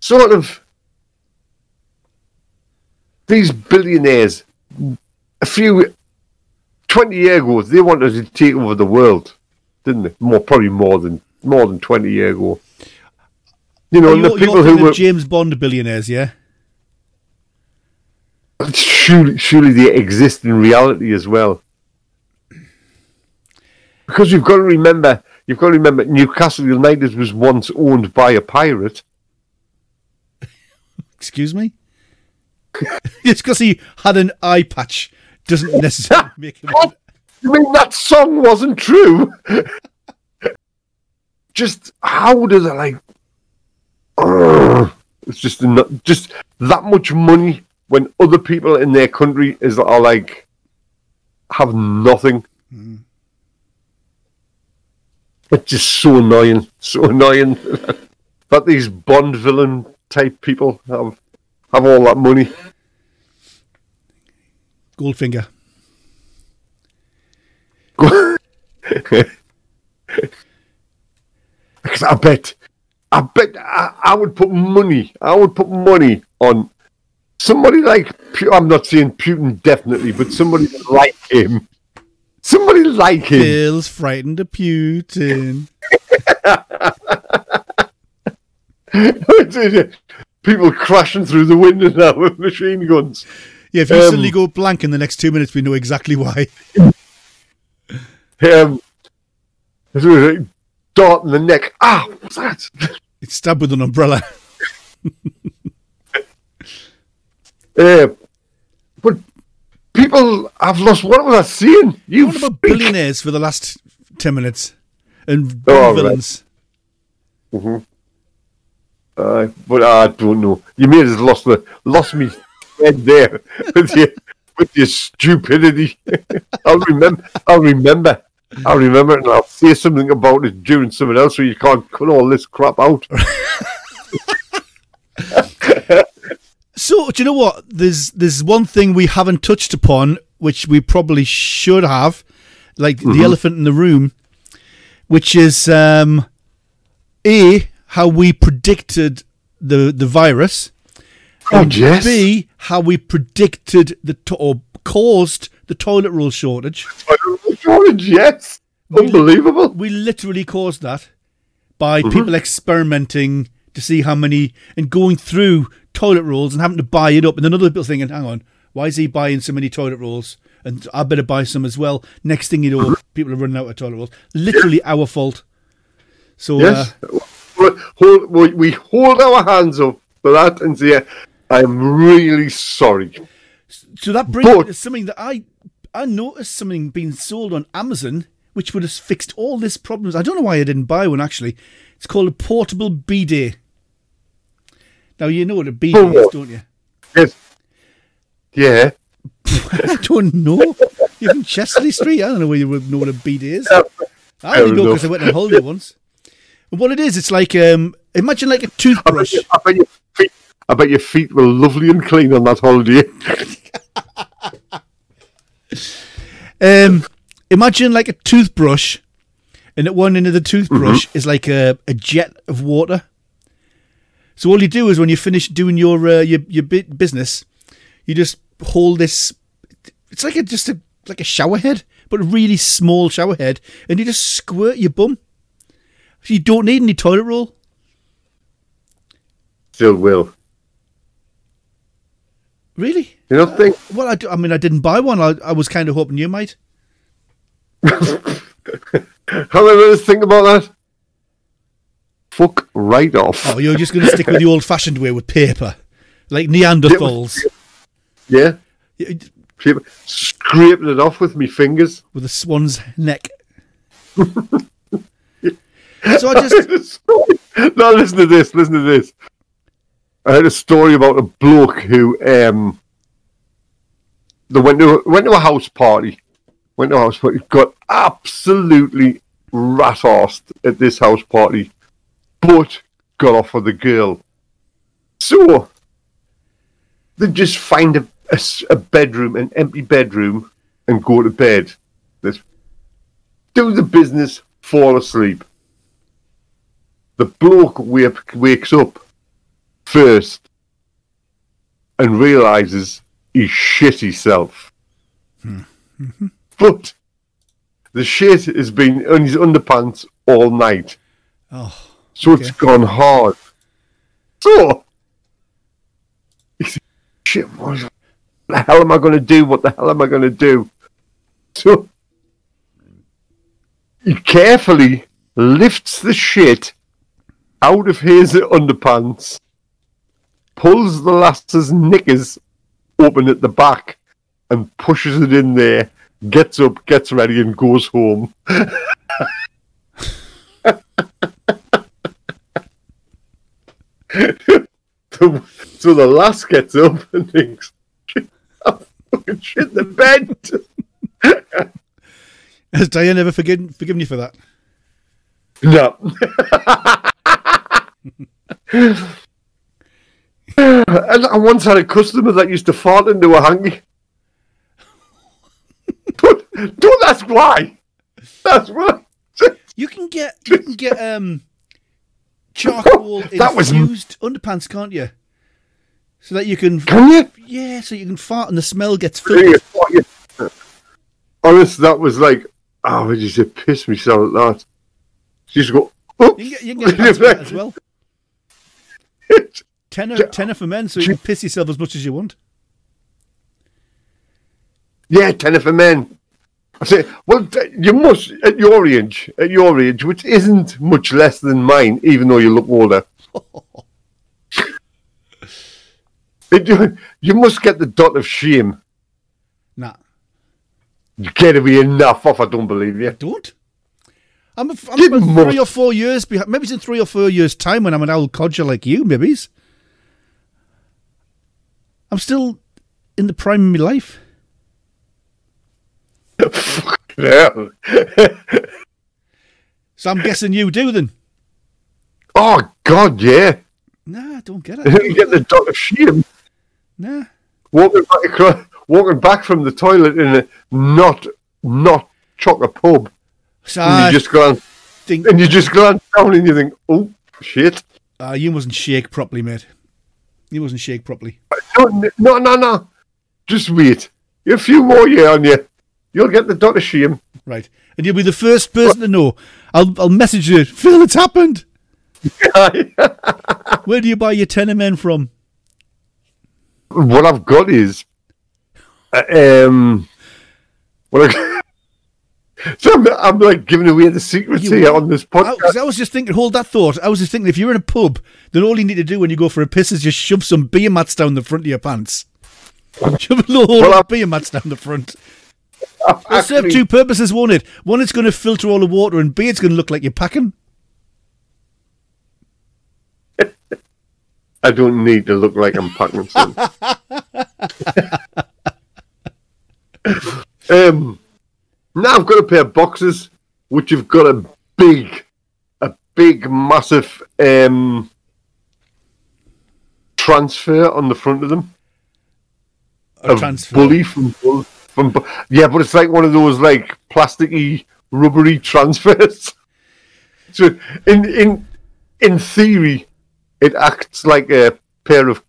sort of these billionaires, 20 years ago, they wanted to take over the world, didn't they? Probably more than 20 years ago. You know, the people who were James Bond billionaires, yeah. Surely they exist in reality as well, because you've got to remember Newcastle United was once owned by a pirate. Excuse me? It's because he had an eye patch doesn't necessarily make him. You mean that song wasn't true? Just how does it like? It's just that much money when other people in their country are like have nothing. Mm. It's just so annoying that these Bond villain type people have all that money. Goldfinger. Because I would put money. I would put money on somebody like I'm not saying Putin definitely, but somebody like him. Somebody like him. Bill's frightened of Putin. People crashing through the window now with machine guns. Yeah, if you suddenly go blank in the next 2 minutes, we know exactly why. Dart in the neck. Ah, what's that? It's stabbed with an umbrella. But people, I've lost. What was I saying? What about billionaires for the last 10 minutes and villains? Right. Mm-hmm. But I don't know. You may have lost me head there with your stupidity. I'll remember it and I'll say something about it during something else so you can't cut all this crap out. So, do you know what? There's one thing we haven't touched upon, which we probably should have, like the elephant in the room, which is, how we predicted the virus, and yes. B, how we predicted or caused the toilet roll shortage. Toilet roll shortage, yes. Unbelievable. We literally caused that by people experimenting to see how many and going through toilet rolls and having to buy it up. And then other people thinking, hang on, why is he buying so many toilet rolls? And I better buy some as well. Next thing you know, people are running out of toilet rolls. Literally our fault. So, yes. We hold our hands up for that and say, I'm really sorry. So that brings me to something that I noticed something being sold on Amazon, which would have fixed all these problems. I don't know why I didn't buy one, actually. It's called a portable bidet. Now, you know what a bidet is, don't you? Yes. Yeah. I don't know. You're from Chesley Street. I don't know where you would know what a bidet is. I only know because I went on holiday once. What it is, it's like, imagine like a toothbrush. I bet your feet were lovely and clean on that holiday. Imagine like a toothbrush, and at one end of the toothbrush is like a jet of water. So all you do is when you finish doing your business, you just hold this. It's like a shower head, but a really small shower head, and you just squirt your bum. You don't need any toilet roll. Still will. Really? You don't think? Well, I mean, I didn't buy one. I was kind of hoping you might. However, let's think about that. fuck right off. Oh, you're just going to stick with the old-fashioned way with paper, like Neanderthals. Yeah. Paper. Scraping it off with my fingers. With a swan's neck. So I just... No, listen to this, I heard a story about a bloke who they went to a house party, got absolutely rat-arsed at this house party, but got off with the girl. So they just find a bedroom, an empty bedroom, and go to bed. Let's do the business, fall asleep. The bloke wakes up first and realises he shit himself. Mm-hmm. But the shit has been on his underpants all night. Oh, so okay. It's gone hard. So, shit, what the hell am I going to do? So, he carefully lifts the shit out of his underpants, pulls the lass's knickers open at the back, and pushes it in there, gets up, gets ready, and goes home. So the lass gets up and thinks, I'm fucking shit in the bed. Has Diane ever forgiven you for that? No. And I once had a customer that used to fart into a hanky. Don't ask why. That's why. You can get charcoal infused underpants, can't you? So that you can. Can you? Yeah, so you can fart and the smell gets filled. Honestly, that was like, I just pissed myself at that. She used to go. You can get pants for that as well. Tenner for men, so you can piss yourself as much as you want. Yeah, tenner for men. I say, well, you must, at your age, which isn't much less than mine, even though you look older. You must get the dot of shame. Nah. You gotta be enough off, I don't believe you. I don't? I'm about 3 or 4 years behind. Maybe it's in 3 or 4 years' time when I'm an old codger like you, maybe. I'm still in the prime of my life. Fucking hell. So I'm guessing you do then? Oh, God, yeah. Nah, I don't get it. You get the dot of shame. Nah. Walking back from the toilet in a not chock a pub. So and you just glance down and you think, oh, shit. You mustn't shake properly, mate. No. Just wait. A few more years on you. You'll get the dot of shame. Right. And you'll be the first person to know. I'll message you. Phil, it's happened. Where do you buy your tenner men from? What I've got is... So I'm like giving away the secrets here on this podcast. I was just thinking, hold that thought. I was just thinking, if you're in a pub, then all you need to do when you go for a piss is just shove some beer mats down the front of your pants. Shove a lot of beer mats down the front. It'll serve two purposes, won't it? One, it's going to filter all the water, and B, it's going to look like you're packing. I don't need to look like I'm packing. Now I've got a pair of boxes which have got a big, massive transfer on the front of them. A transfer? Bully from yeah, but it's like one of those like plasticky, rubbery transfers. So in theory, it acts like a pair of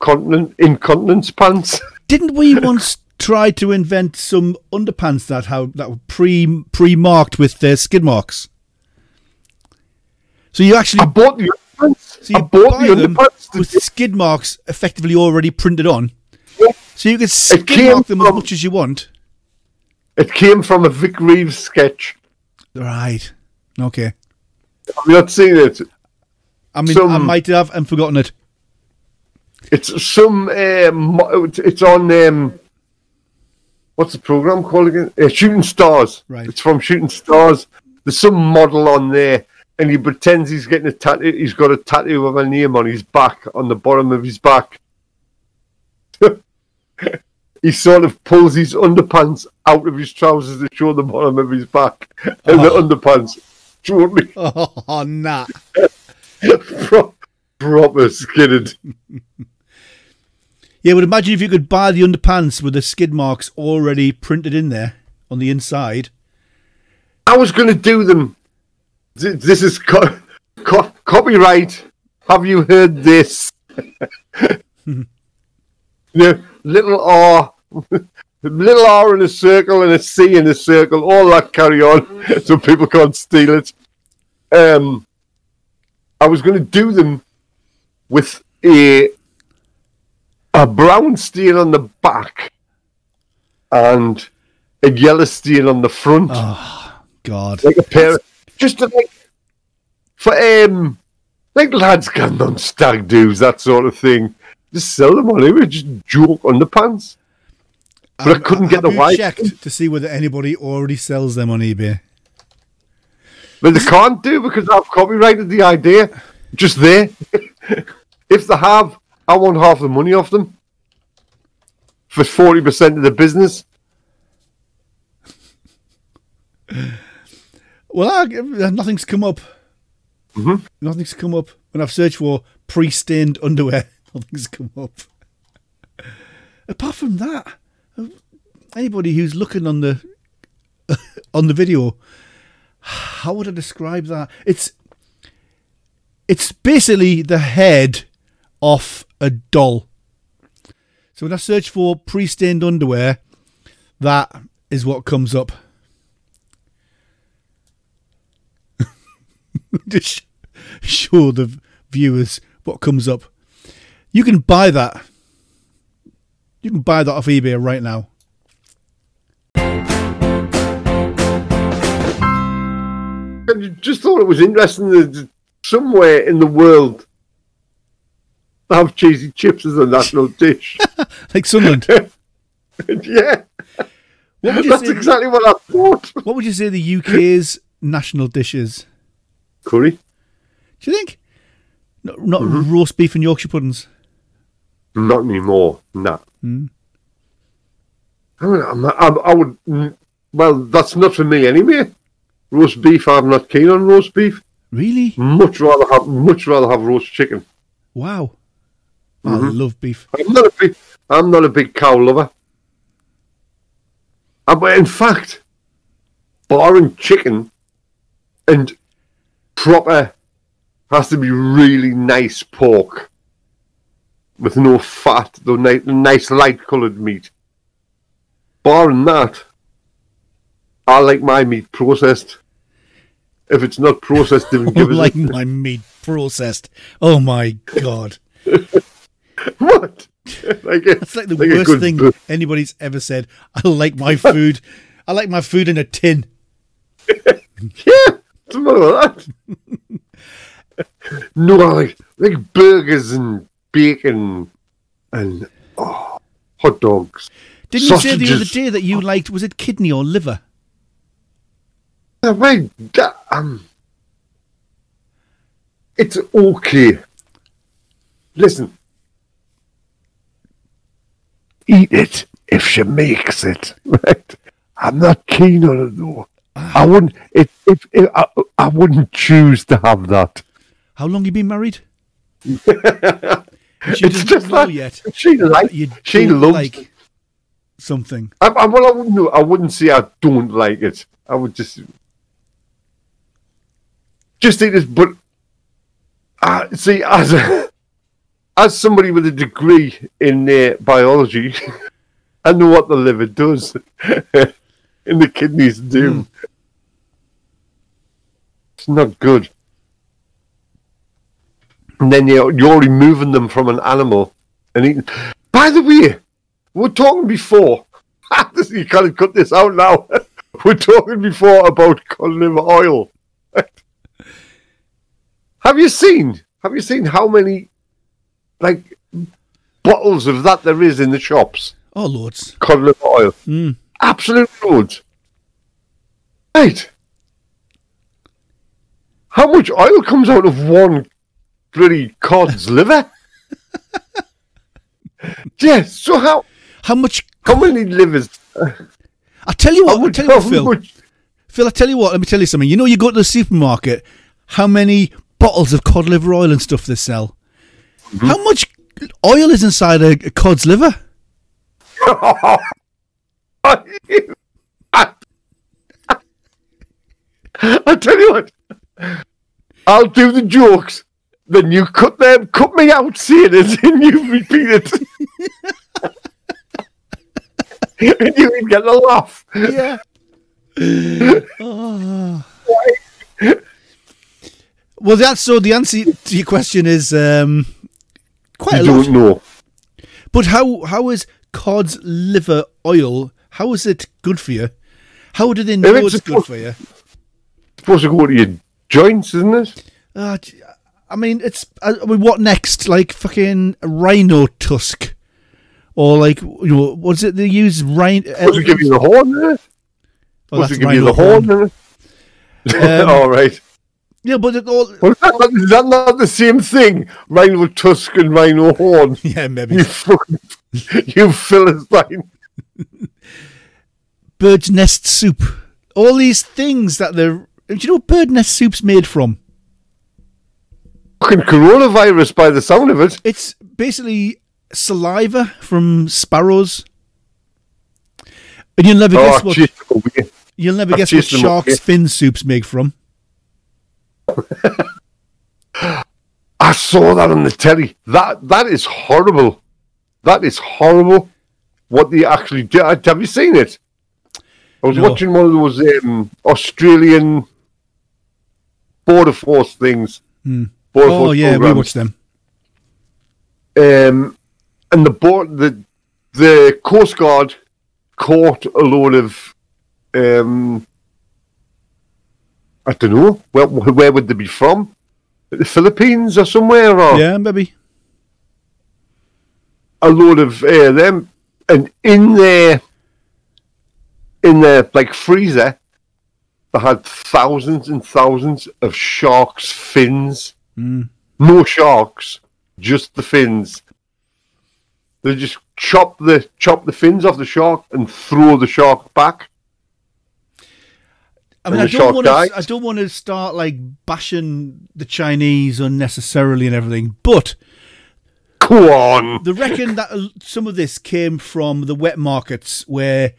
incontinence pants. Didn't we once? Tried to invent some underpants that were pre-marked with their skid marks. So you actually bought the underpants. So you bought the underpants with skid marks effectively already printed on. Yeah. So you can skid mark them as much as you want. It came from a Vic Reeves sketch. Right. Okay. I've not seen it. I mean, I might have and forgotten it. It's some. It's on. What's the program called again? Shooting Stars. Right. It's from Shooting Stars. There's some model on there, and he pretends he's getting a tattoo. He's got a tattoo of a name on his back, on the bottom of his back. He sort of pulls his underpants out of his trousers to show the bottom of his back, and the underpants shortly. Oh, nah. Proper skidded. Yeah, but imagine if you could buy the underpants with the skid marks already printed in there on the inside. I was going to do them. This is copyright. Have you heard this? The little R, in a circle and a C in a circle, all that carry on so people can't steal it. I was going to do them with a brown stain on the back and a yellow stain on the front. Oh, God. Like a pair of, just like lads going on stag do's, that sort of thing. Just sell them on here, just joke underpants. But I couldn't get the wife. Have you checked to see whether anybody already sells them on eBay? But they can't do because I've copyrighted the idea. Just there. If they have, I want half the money off them for 40% of the business. Well, nothing's come up. Mm-hmm. Nothing's come up when I've searched for pre-stained underwear. Nothing's come up. Apart from that, anybody who's looking on the video, how would I describe that? It's basically the head of a doll. So when I search for pre-stained underwear, that is what comes up. Just show the viewers what comes up. You can buy that. You can buy that off eBay right now. I just thought it was interesting that somewhere in the world they have cheesy chips as a national dish. Like Sunderland. Yeah. That's exactly what I thought. What would you say the UK's national dish is? Curry. Do you think? Not mm-hmm. roast beef and Yorkshire puddings? Not anymore, no. Mm. I would. Well, that's not for me anyway. Roast beef, I'm not keen on roast beef. Really? Much rather have roast chicken. Wow. Mm-hmm. I love beef. I'm not a big cow lover. In fact, barring chicken and proper, has to be really nice pork. With no fat, though nice light coloured meat. Barring that, I like my meat processed. If it's not processed, then give it. I like my meat processed. Oh my God! What? That's like the worst thing anybody's ever said. I like my food. I like my food in a tin. Yeah, what's the matter with that? No, I like burgers and bacon and hot dogs. Didn't sausages. You say the other day that you liked, was it kidney or liver? It's okay. Listen. Eat it if she makes it. Right? I'm not keen on it though. I wouldn't. I wouldn't choose to have that. How long you been married? She it's just know that yet. She loves like something. I wouldn't say I don't like it. I would just eat it. But see, as somebody with a degree in biology, I know what the liver does and the kidneys do. Mm. It's not good. And then you're removing them from an animal and eating. By the way, we're talking before. You can't cut this out now. We're talking before about cod liver oil. Have you seen Have you seen how many, like, bottles of that there is in the shops? Oh, loads. Cod liver oil. Mm. Absolute loads. Right. How much oil comes out of one bloody cod's liver? Yes. So how much? How many livers? I tell you what. I'll tell you what, Phil. Much? Phil, I tell you what. Let me tell you something. You know, you go to the supermarket. How many bottles of cod liver oil and stuff they sell? Mm-hmm. How much oil is inside a cod's liver? I tell you what. I'll do the jokes. Then you cut them, cut me out saying it, and you repeat it. And you can get a laugh. Yeah. Oh. Well, that's so the answer to your question is quite you a lot. You don't know. But how is cod's liver oil, how is it good for you? How do they know it's good for you? Supposed to go to your joints, isn't it? I mean, it's. I mean, what next? Like fucking rhino tusk, or like you know, what's it they use? Rhino. Supposed to give you the horn, isn't it? Supposed to give you the horn, isn't it? All right. Yeah, but it all. Well, is that not the same thing? Rhino tusk and rhino horn. Yeah, maybe. You fucking, you Philistine. Bird's nest soup. All these things that they're. Do you know what bird nest soup's made from? Fucking coronavirus by the sound of it. It's basically saliva from sparrows. And you'll never guess what... You'll never guess what shark's fin soup's made from. I saw that on the telly. That is horrible. That is horrible. What they actually do. Have you seen it? I was watching one of those Australian... Border Force things. Hmm. Border Force programs. We watch them. And the Coast Guard caught a load of, I don't know, where would they be from? The Philippines or somewhere? Or yeah, maybe. A load of them. And in their like freezer, they had thousands and thousands of sharks' fins. Mm. No sharks, just the fins. They just chop the fins off the shark and throw the shark back. I mean, I don't want to start like bashing the Chinese unnecessarily and everything, but go on. They reckon that some of this came from the wet markets where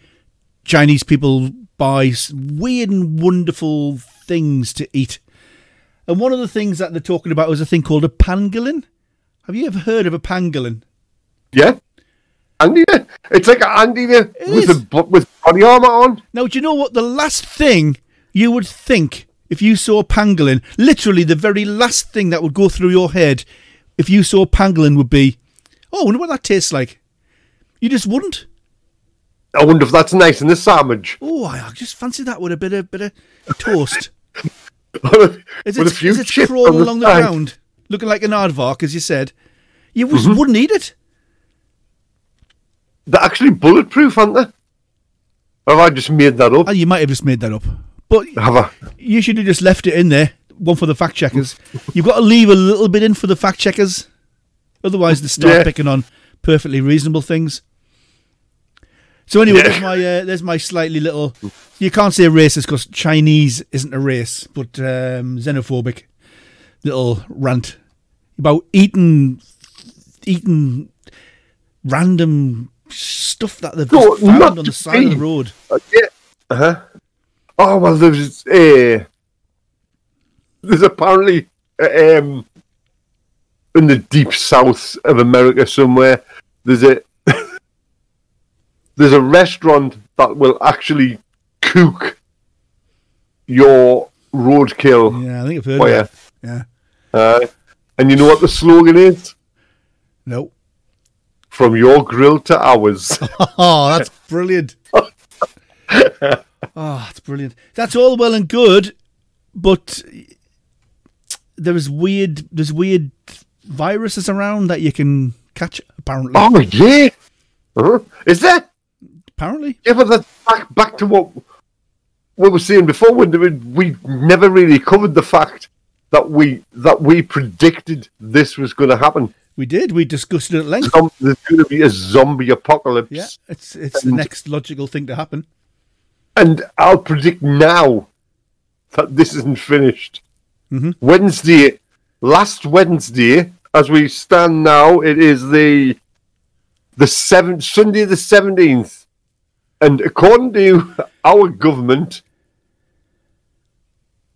Chinese people buy weird and wonderful things to eat. And one of the things that they're talking about was a thing called a pangolin. Have you ever heard of a pangolin? Yeah. Andy, it's like an anteater with body armour on. Now, do you know what? The last thing you would think if you saw a pangolin, literally the very last thing that would go through your head if you saw a pangolin would be, oh, I wonder what that tastes like. You just wouldn't. I wonder if that's nice in the sandwich. Oh, I just fancy that with a bit of toast. Is it crawling along the ground, looking like an aardvark, as you said? You just wouldn't eat it. They're actually bulletproof, aren't they? Or have I just made that up? Oh, you might have just made that up. But you should have just left it in there, one for the fact-checkers. You've got to leave a little bit in for the fact-checkers. Otherwise, they start picking on perfectly reasonable things. So anyway, there's my slightly little. You can't say racist because Chinese isn't a race, but xenophobic little rant about eating random stuff that they've just found on the side of the road. Yeah. Uh-huh. Oh well, there's apparently in the deep south of America somewhere there's a restaurant that will actually cook your roadkill. Yeah, I think I've heard of it. Yeah. And you know what the slogan is? No. From your grill to ours. Oh, that's brilliant. That's brilliant. That's all well and good, but there's weird viruses around that you can catch, apparently. Oh, yeah. Is that? Apparently. Yeah, but that's back to what we were saying before, when we never really covered the fact that we predicted this was going to happen. We did. We discussed it at length. There's going to be a zombie apocalypse. Yeah, it's the next logical thing to happen. And I'll predict now that this isn't finished. Mm-hmm. Last Wednesday, as we stand now, it is the Sunday the 17th. And according to our government,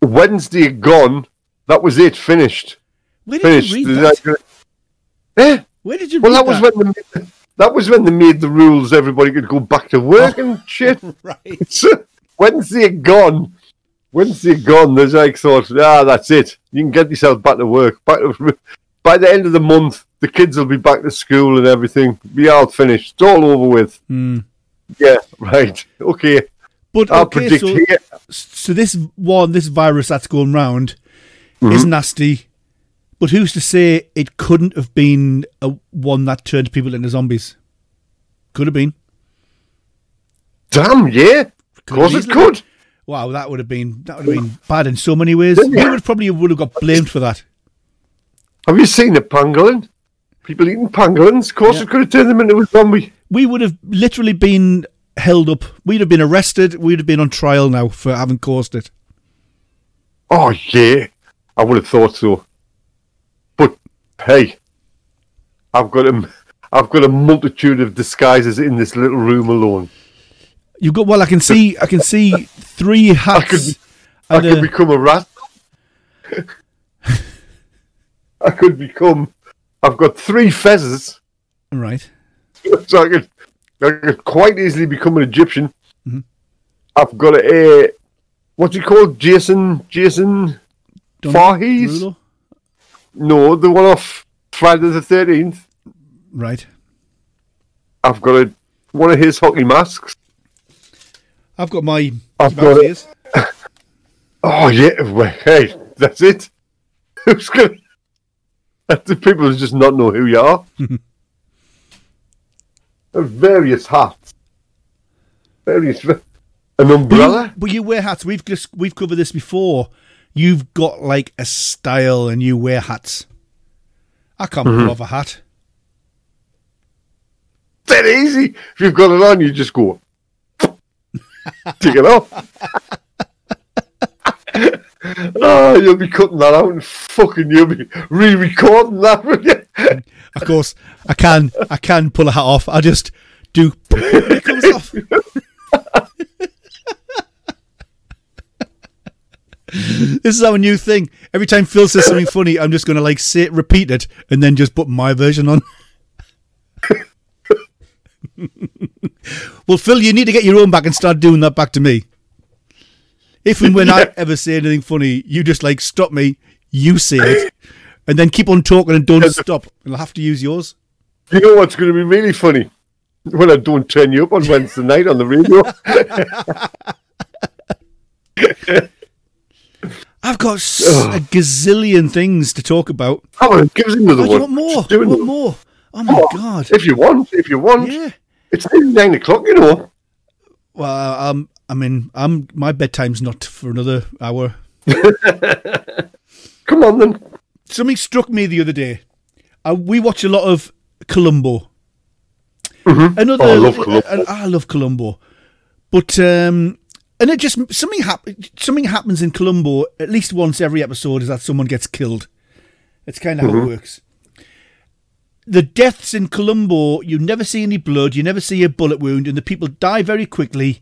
Wednesday gone, that was it, finished. Where did you read that? Yeah. Where did you read that? Well, that was when they made the rules everybody could go back to work and shit. Right. Wednesday gone, there's like thought, that's it. You can get yourself back to work. By the end of the month, the kids will be back to school and everything. Be all finished. It's all over with. Mm. Yeah, right. Okay. But I'll predict here. So this virus that's going round is nasty. But who's to say it couldn't have been one that turned people into zombies? Could have been. Damn, yeah. Of course it could. Wow, that would have been bad in so many ways. You would have got blamed for that. Have you seen a pangolin? People eating pangolins? Of course it could have turned them into a zombie. We would have literally been held up. We'd have been arrested. We'd have been on trial now for having caused it. Oh, yeah. I would have thought so. But, hey, I've got a multitude of disguises in this little room alone. You got I can see three hats. I could become a rat. I've got three fezzes. Right. So I could quite easily become an Egyptian. Mm-hmm. I've got a what's he called? Jason Voorhees? Bruno? No, the one off Friday the 13th. Right. I've got one of his hockey masks. I've got my... Oh, yeah. Well, hey, that's it. Who's going to... The people just not know who you are. Various hats. An umbrella. But you wear hats. We've covered this before. You've got, like, a style and you wear hats. I can't pull off a hat. That easy. If you've got it on, you just go... Take it off. Oh, you'll be cutting that out and fucking you'll be re-recording that, won't you? Of course, I can pull a hat off. I just do. It comes off. This is our new thing. Every time Phil says something funny, I'm just going to like say it, repeat it, and then just put my version on. Well, Phil, you need to get your own back and start doing that back to me. If and when I ever say anything funny, you just like stop me, you say it, and then keep on talking and don't stop. And I'll have to use yours. You know what's going to be really funny? When I don't turn you up on Wednesday night on the radio. I've got a gazillion things to talk about. Oh, it gives another one. I want more. Oh, my God. If you want. Yeah. It's 9 o'clock, you know. Well, my bedtime's not for another hour. Come on, then. Something struck me the other day. We watch a lot of Columbo. Mm-hmm. I love Columbo. I love Columbo. But, and it just, something happens in Columbo at least once every episode is that someone gets killed. It's kind of how it works. The deaths in Columbo, you never see any blood, you never see a bullet wound, and the people die very quickly,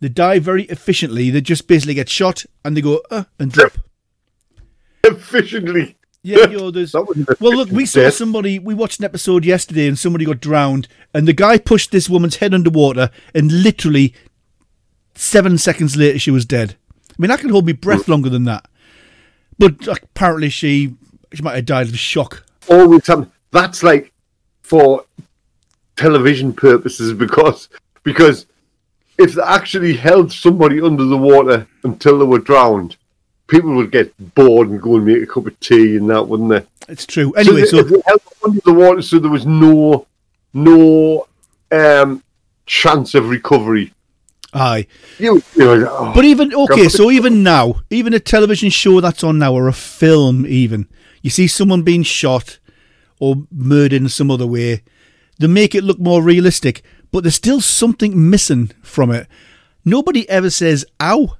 they die very efficiently, they just basically get shot, and they go, and drop. Efficiently? Yeah, well, look, we saw somebody, we watched an episode yesterday, and somebody got drowned, and the guy pushed this woman's head underwater, and literally 7 seconds later, she was dead. I mean, I can hold my breath longer than that. But apparently, she might have died of shock. Always something. That's like for television purposes because if they actually held somebody under the water until they were drowned, people would get bored and go and make a cup of tea and that, wouldn't they? It's true. Anyway, so under the water, so there was no chance of recovery. Aye. But even, okay, so even now, even a television show that's on now, or a film even, you see someone being shot or murdered in some other way, they make it look more realistic, but there's still something missing from it. Nobody ever says, ow,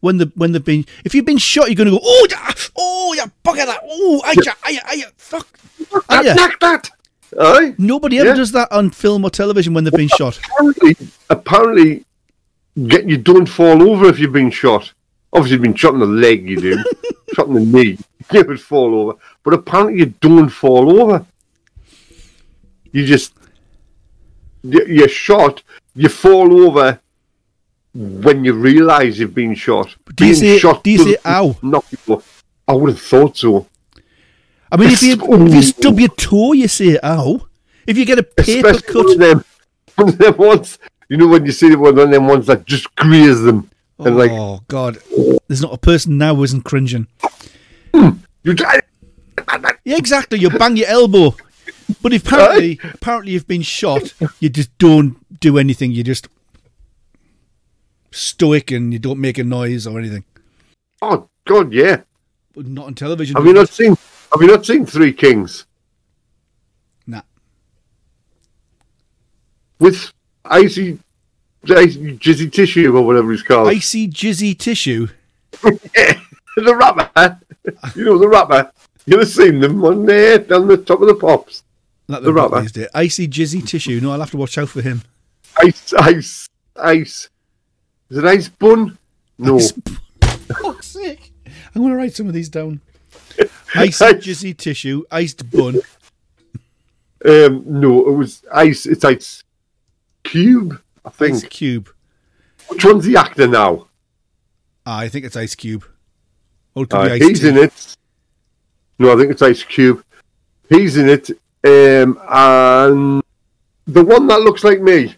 when they've been, if you've been shot, you're going to go, oh, yeah, bugger that, oh, I, fuck. Knock that. Aye. Nobody ever does that on film or television when they've been shot. Apparently, you don't fall over if you've been shot. Obviously, you've been shot in the leg, you do. Shot in the knee, you would fall over. But apparently, you don't fall over. You just, you're shot, you fall over when you realise you've been shot. Do you say, ow? Knock you off. I would have thought so. I mean, if you stub your toe, you say, ow. If you get a paper especially cut. One of them ones, you know, when you see one of them ones that just graze them. Oh, and God. There's not a person now who isn't cringing. You try. Yeah, exactly. You bang your elbow. But apparently you've been shot. You just don't do anything. You're just stoic and you don't make a noise or anything. Oh, God, yeah. But not on television. Have you not seen Three Kings? Nah. With icy jizzy tissue or whatever it's called. Icy jizzy tissue? Yeah, the rapper. You know the rapper. You'll have seen them on there, down the top of the pops. The rapper. Icy jizzy tissue. No, I'll have to watch out for him. Ice. Is it ice bun? No. Fuck's sake. I'm going to write some of these down. Ice jizzy tissue, iced bun. No, it was ice. It's Ice Cube, I think. Ice Cube. Which one's the actor now? I think it's Ice Cube. Or could be Ice he's T. in it. No, I think it's Ice Cube. He's in it. And the one that looks like me.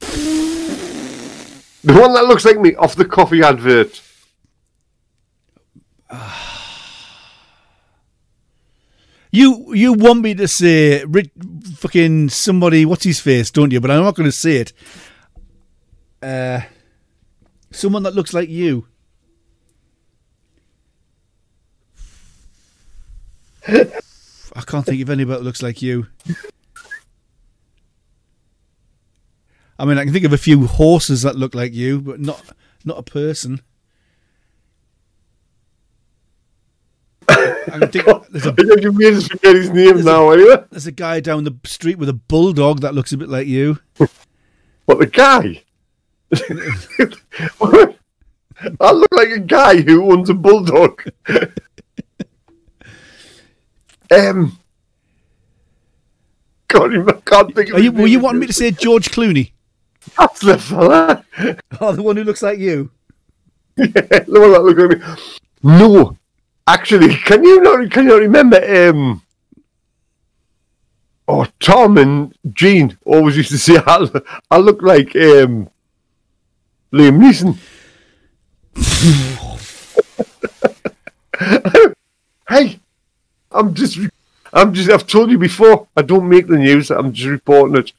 The one that looks like me off the coffee advert. You want me to say fucking somebody, what's his face, don't you? But I'm not going to say it. Someone that looks like you. I can't think of anybody that looks like you. I mean, I can think of a few horses that look like you, but not a person. I think there's a guy down the street with a bulldog that looks a bit like you. What, the guy? I look like a guy who owns a bulldog. God, I can't think of it. Were you wanting me to say George Clooney? That's the fella. Oh, the one who looks like you. Yeah, the one that looks like me. No. Actually, can you not remember? Tom and Jean always used to say, "I look like Liam Neeson." Hey, I've told you before. I don't make the news. I'm just reporting it.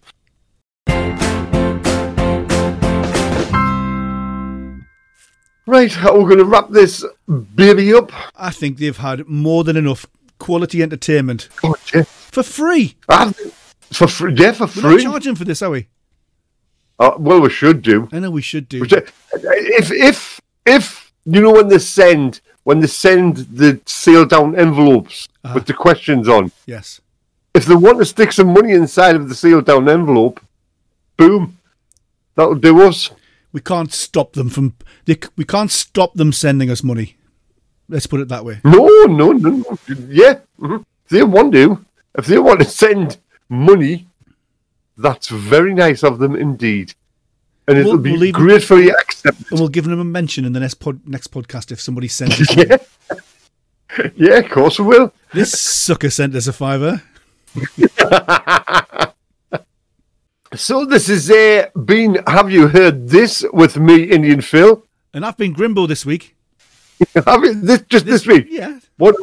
Right, we're going to wrap this baby up. I think they've had more than enough quality entertainment. Oh, yeah. For free. For free. We're not charging for this, are we? Well, we should do. I know we should do. If you know, when they send the sealed down envelopes with the questions on. Yes. If they want to stick some money inside of the sealed down envelope, boom, that'll do us. We can't stop them sending us money. Let's put it that way. No. Yeah, if they want to send money, that's very nice of them indeed, and it'll be gratefully accepted. And we'll give them a mention in the next podcast if somebody sends us money. Yeah, of course we will. This sucker sent us a fiver. So this has been Have You Heard This? With me, Indian Phil. And I've been Grimble this week. This week? Yeah. What?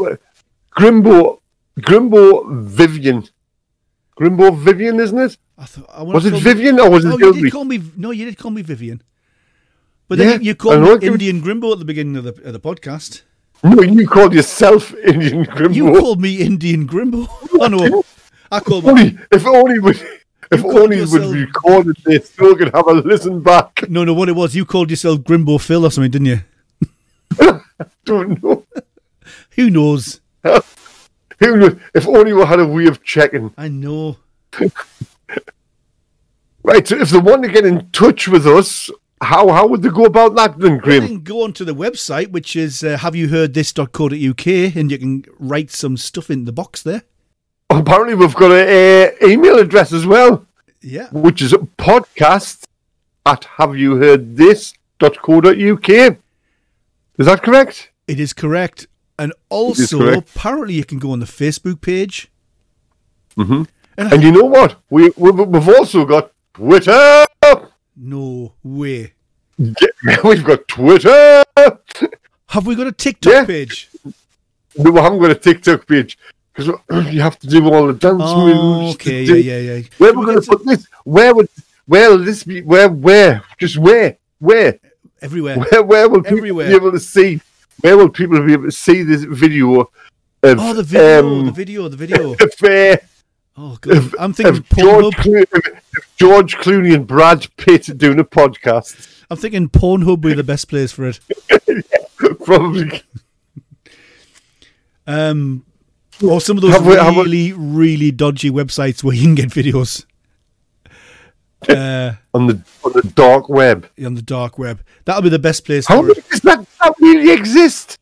Grimble Vivian. Grimble Vivian, isn't it? Was it Vivian or was it Gilby? You did call me Vivian. But then you called me Indian Grimble at the beginning of the podcast. No, you called yourself Indian Grimble. You called me Indian Grimble. I know. I called If only we'd recorded this, so we could have a listen back. No, what it was, you called yourself Grimble Phil or something, didn't you? I don't know. Who knows? Who knows? If only we had a way of checking. I know. Right, so if they want to get in touch with us, how would they go about that then, Graham? You can go onto the website, which is haveyouheardthis.co.uk, and you can write some stuff in the box there. Apparently, we've got an email address as well, yeah, which is podcast@haveyouheardthis.co.uk. Is that correct? It is correct. And also, apparently, you can go on the Facebook page. Mm-hmm. And you know what? We've also got Twitter. No way. Yeah, we've got Twitter. Have we got a TikTok page? No, we haven't got a TikTok page. Because you have to do all the dance moves. Okay, yeah. Where are we going to put this? Where will this be? Where? Just where? Where? Everywhere. Where will people be able to see? Where will people be able to see this video? The video. Oh, God. I'm thinking George Clooney and Brad Pitt doing a podcast. I'm thinking Pornhub would be the best place for it. Yeah, probably. Or some of those really dodgy websites where you can get videos. On the dark web. On the dark web. That'll be the best place. How does that really exist?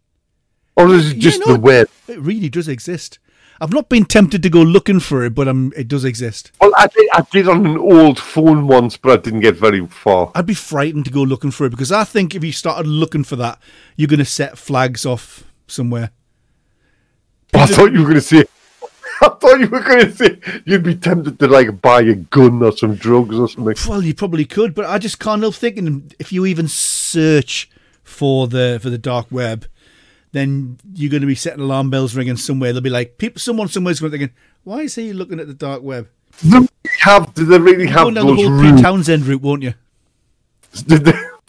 Or is it just the web? It really does exist. I've not been tempted to go looking for it, but it does exist. Well, I did on an old phone once, but I didn't get very far. I'd be frightened to go looking for it, because I think if you started looking for that, you're going to set flags off somewhere. I thought you were going to say you'd be tempted to like buy a gun or some drugs or something. Well, you probably could, but I just can't help thinking if you even search for the dark web, then you're going to be setting alarm bells ringing somewhere. They'll be like, someone somewhere's going to be thinking, why is he looking at the dark web? Do they really have those routes? You're going down the whole Townsend route, won't you?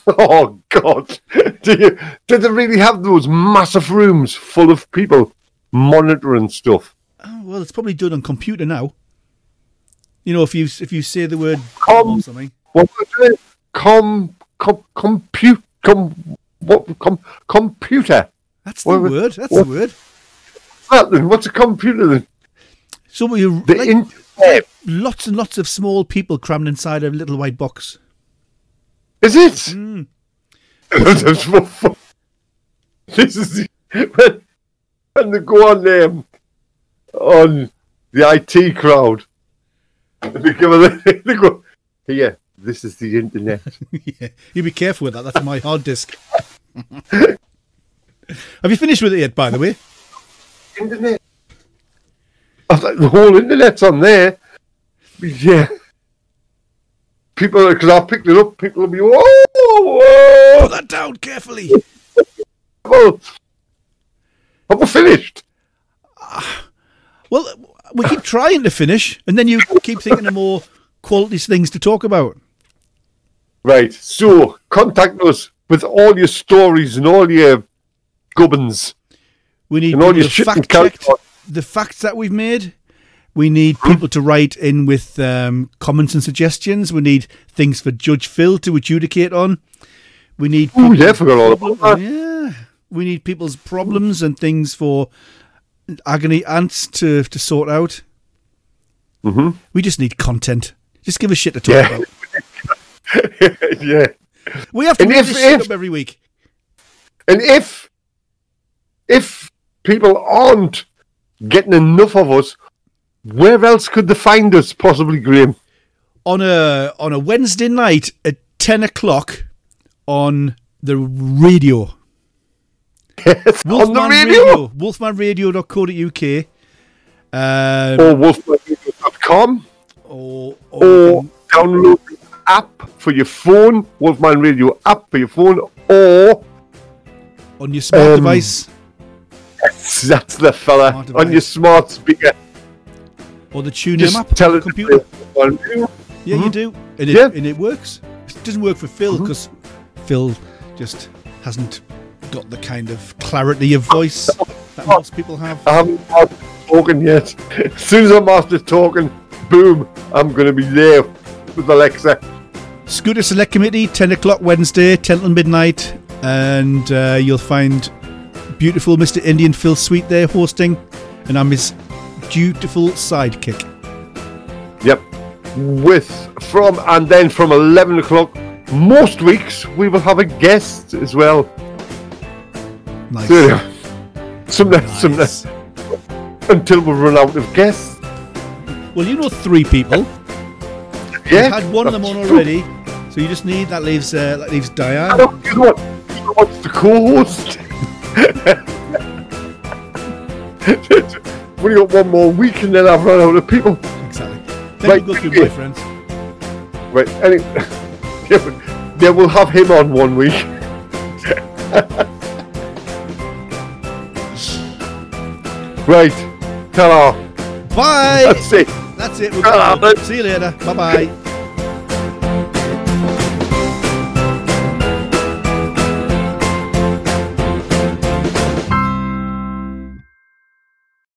Oh, God. Did they really have those massive rooms full of people monitoring stuff? Oh, well, it's probably done on computer now. You know, if you say the word com or something. What was it? Computer. That's the word. That's the word. What's a computer then? So you lots and lots of small people crammed inside a little white box. Is it? Mm. This is when they go on the IT crowd, they go, yeah, this is the internet. Yeah, you be careful with that. That's my hard disk. Have you finished with it yet, by the way? Internet. I was like, the whole internet's on there. Yeah. People, because I picked it up, people will be, whoa! Put that down carefully. Well, have we finished? Well, we keep trying to finish, and then you keep thinking of more quality things to talk about. Right, so contact us with all your stories and all your gubbins. We need all your the facts that we've made. We need people to write in with comments and suggestions. We need things for Judge Phil to adjudicate on. We need... Oh, yeah, I forgot all about that. Yeah. We need people's problems and things for agony ants to sort out. Mm-hmm. We just need content. Just give us shit to talk about. Yeah. We have to make this shit up every week. And if people aren't getting enough of us, where else could they find us, possibly, Graham? On a Wednesday night at 10 o'clock on the radio. Yes, Wolfman on the radio. Wolfmanradio.co.uk or wolfmanradio.com or download the app for your phone, Wolfman Radio app for your phone, or on your smart device. That's the fella on your smart speaker or the TuneIn app. Tell it computer. Yeah, you do, and it works. It doesn't work for Phil because Phil just hasn't got the kind of clarity of voice that most people have. I haven't mastered talking yet. As soon as I master talking, boom, I'm going to be there with Alexa. Scooter Select Committee, 10 o'clock Wednesday, 10 till midnight, and you'll find beautiful Mr. Indian Phil Sweet there hosting, and I'm his dutiful sidekick. Yep. From 11 o'clock, most weeks, we will have a guest as well. Nice. So, yeah. Until we run out of guests. Well, you know, 3 people. Yeah. We've had one of them on already, so you just need, that leaves Diane. I don't, you know what's the co-host? We got one more week and then I've run out of people. Exactly. Then right, you go through my friends. Right, yeah, we'll have him on one week. Right, ta-ra. Bye. That's it. We'll see you later. Bye-bye.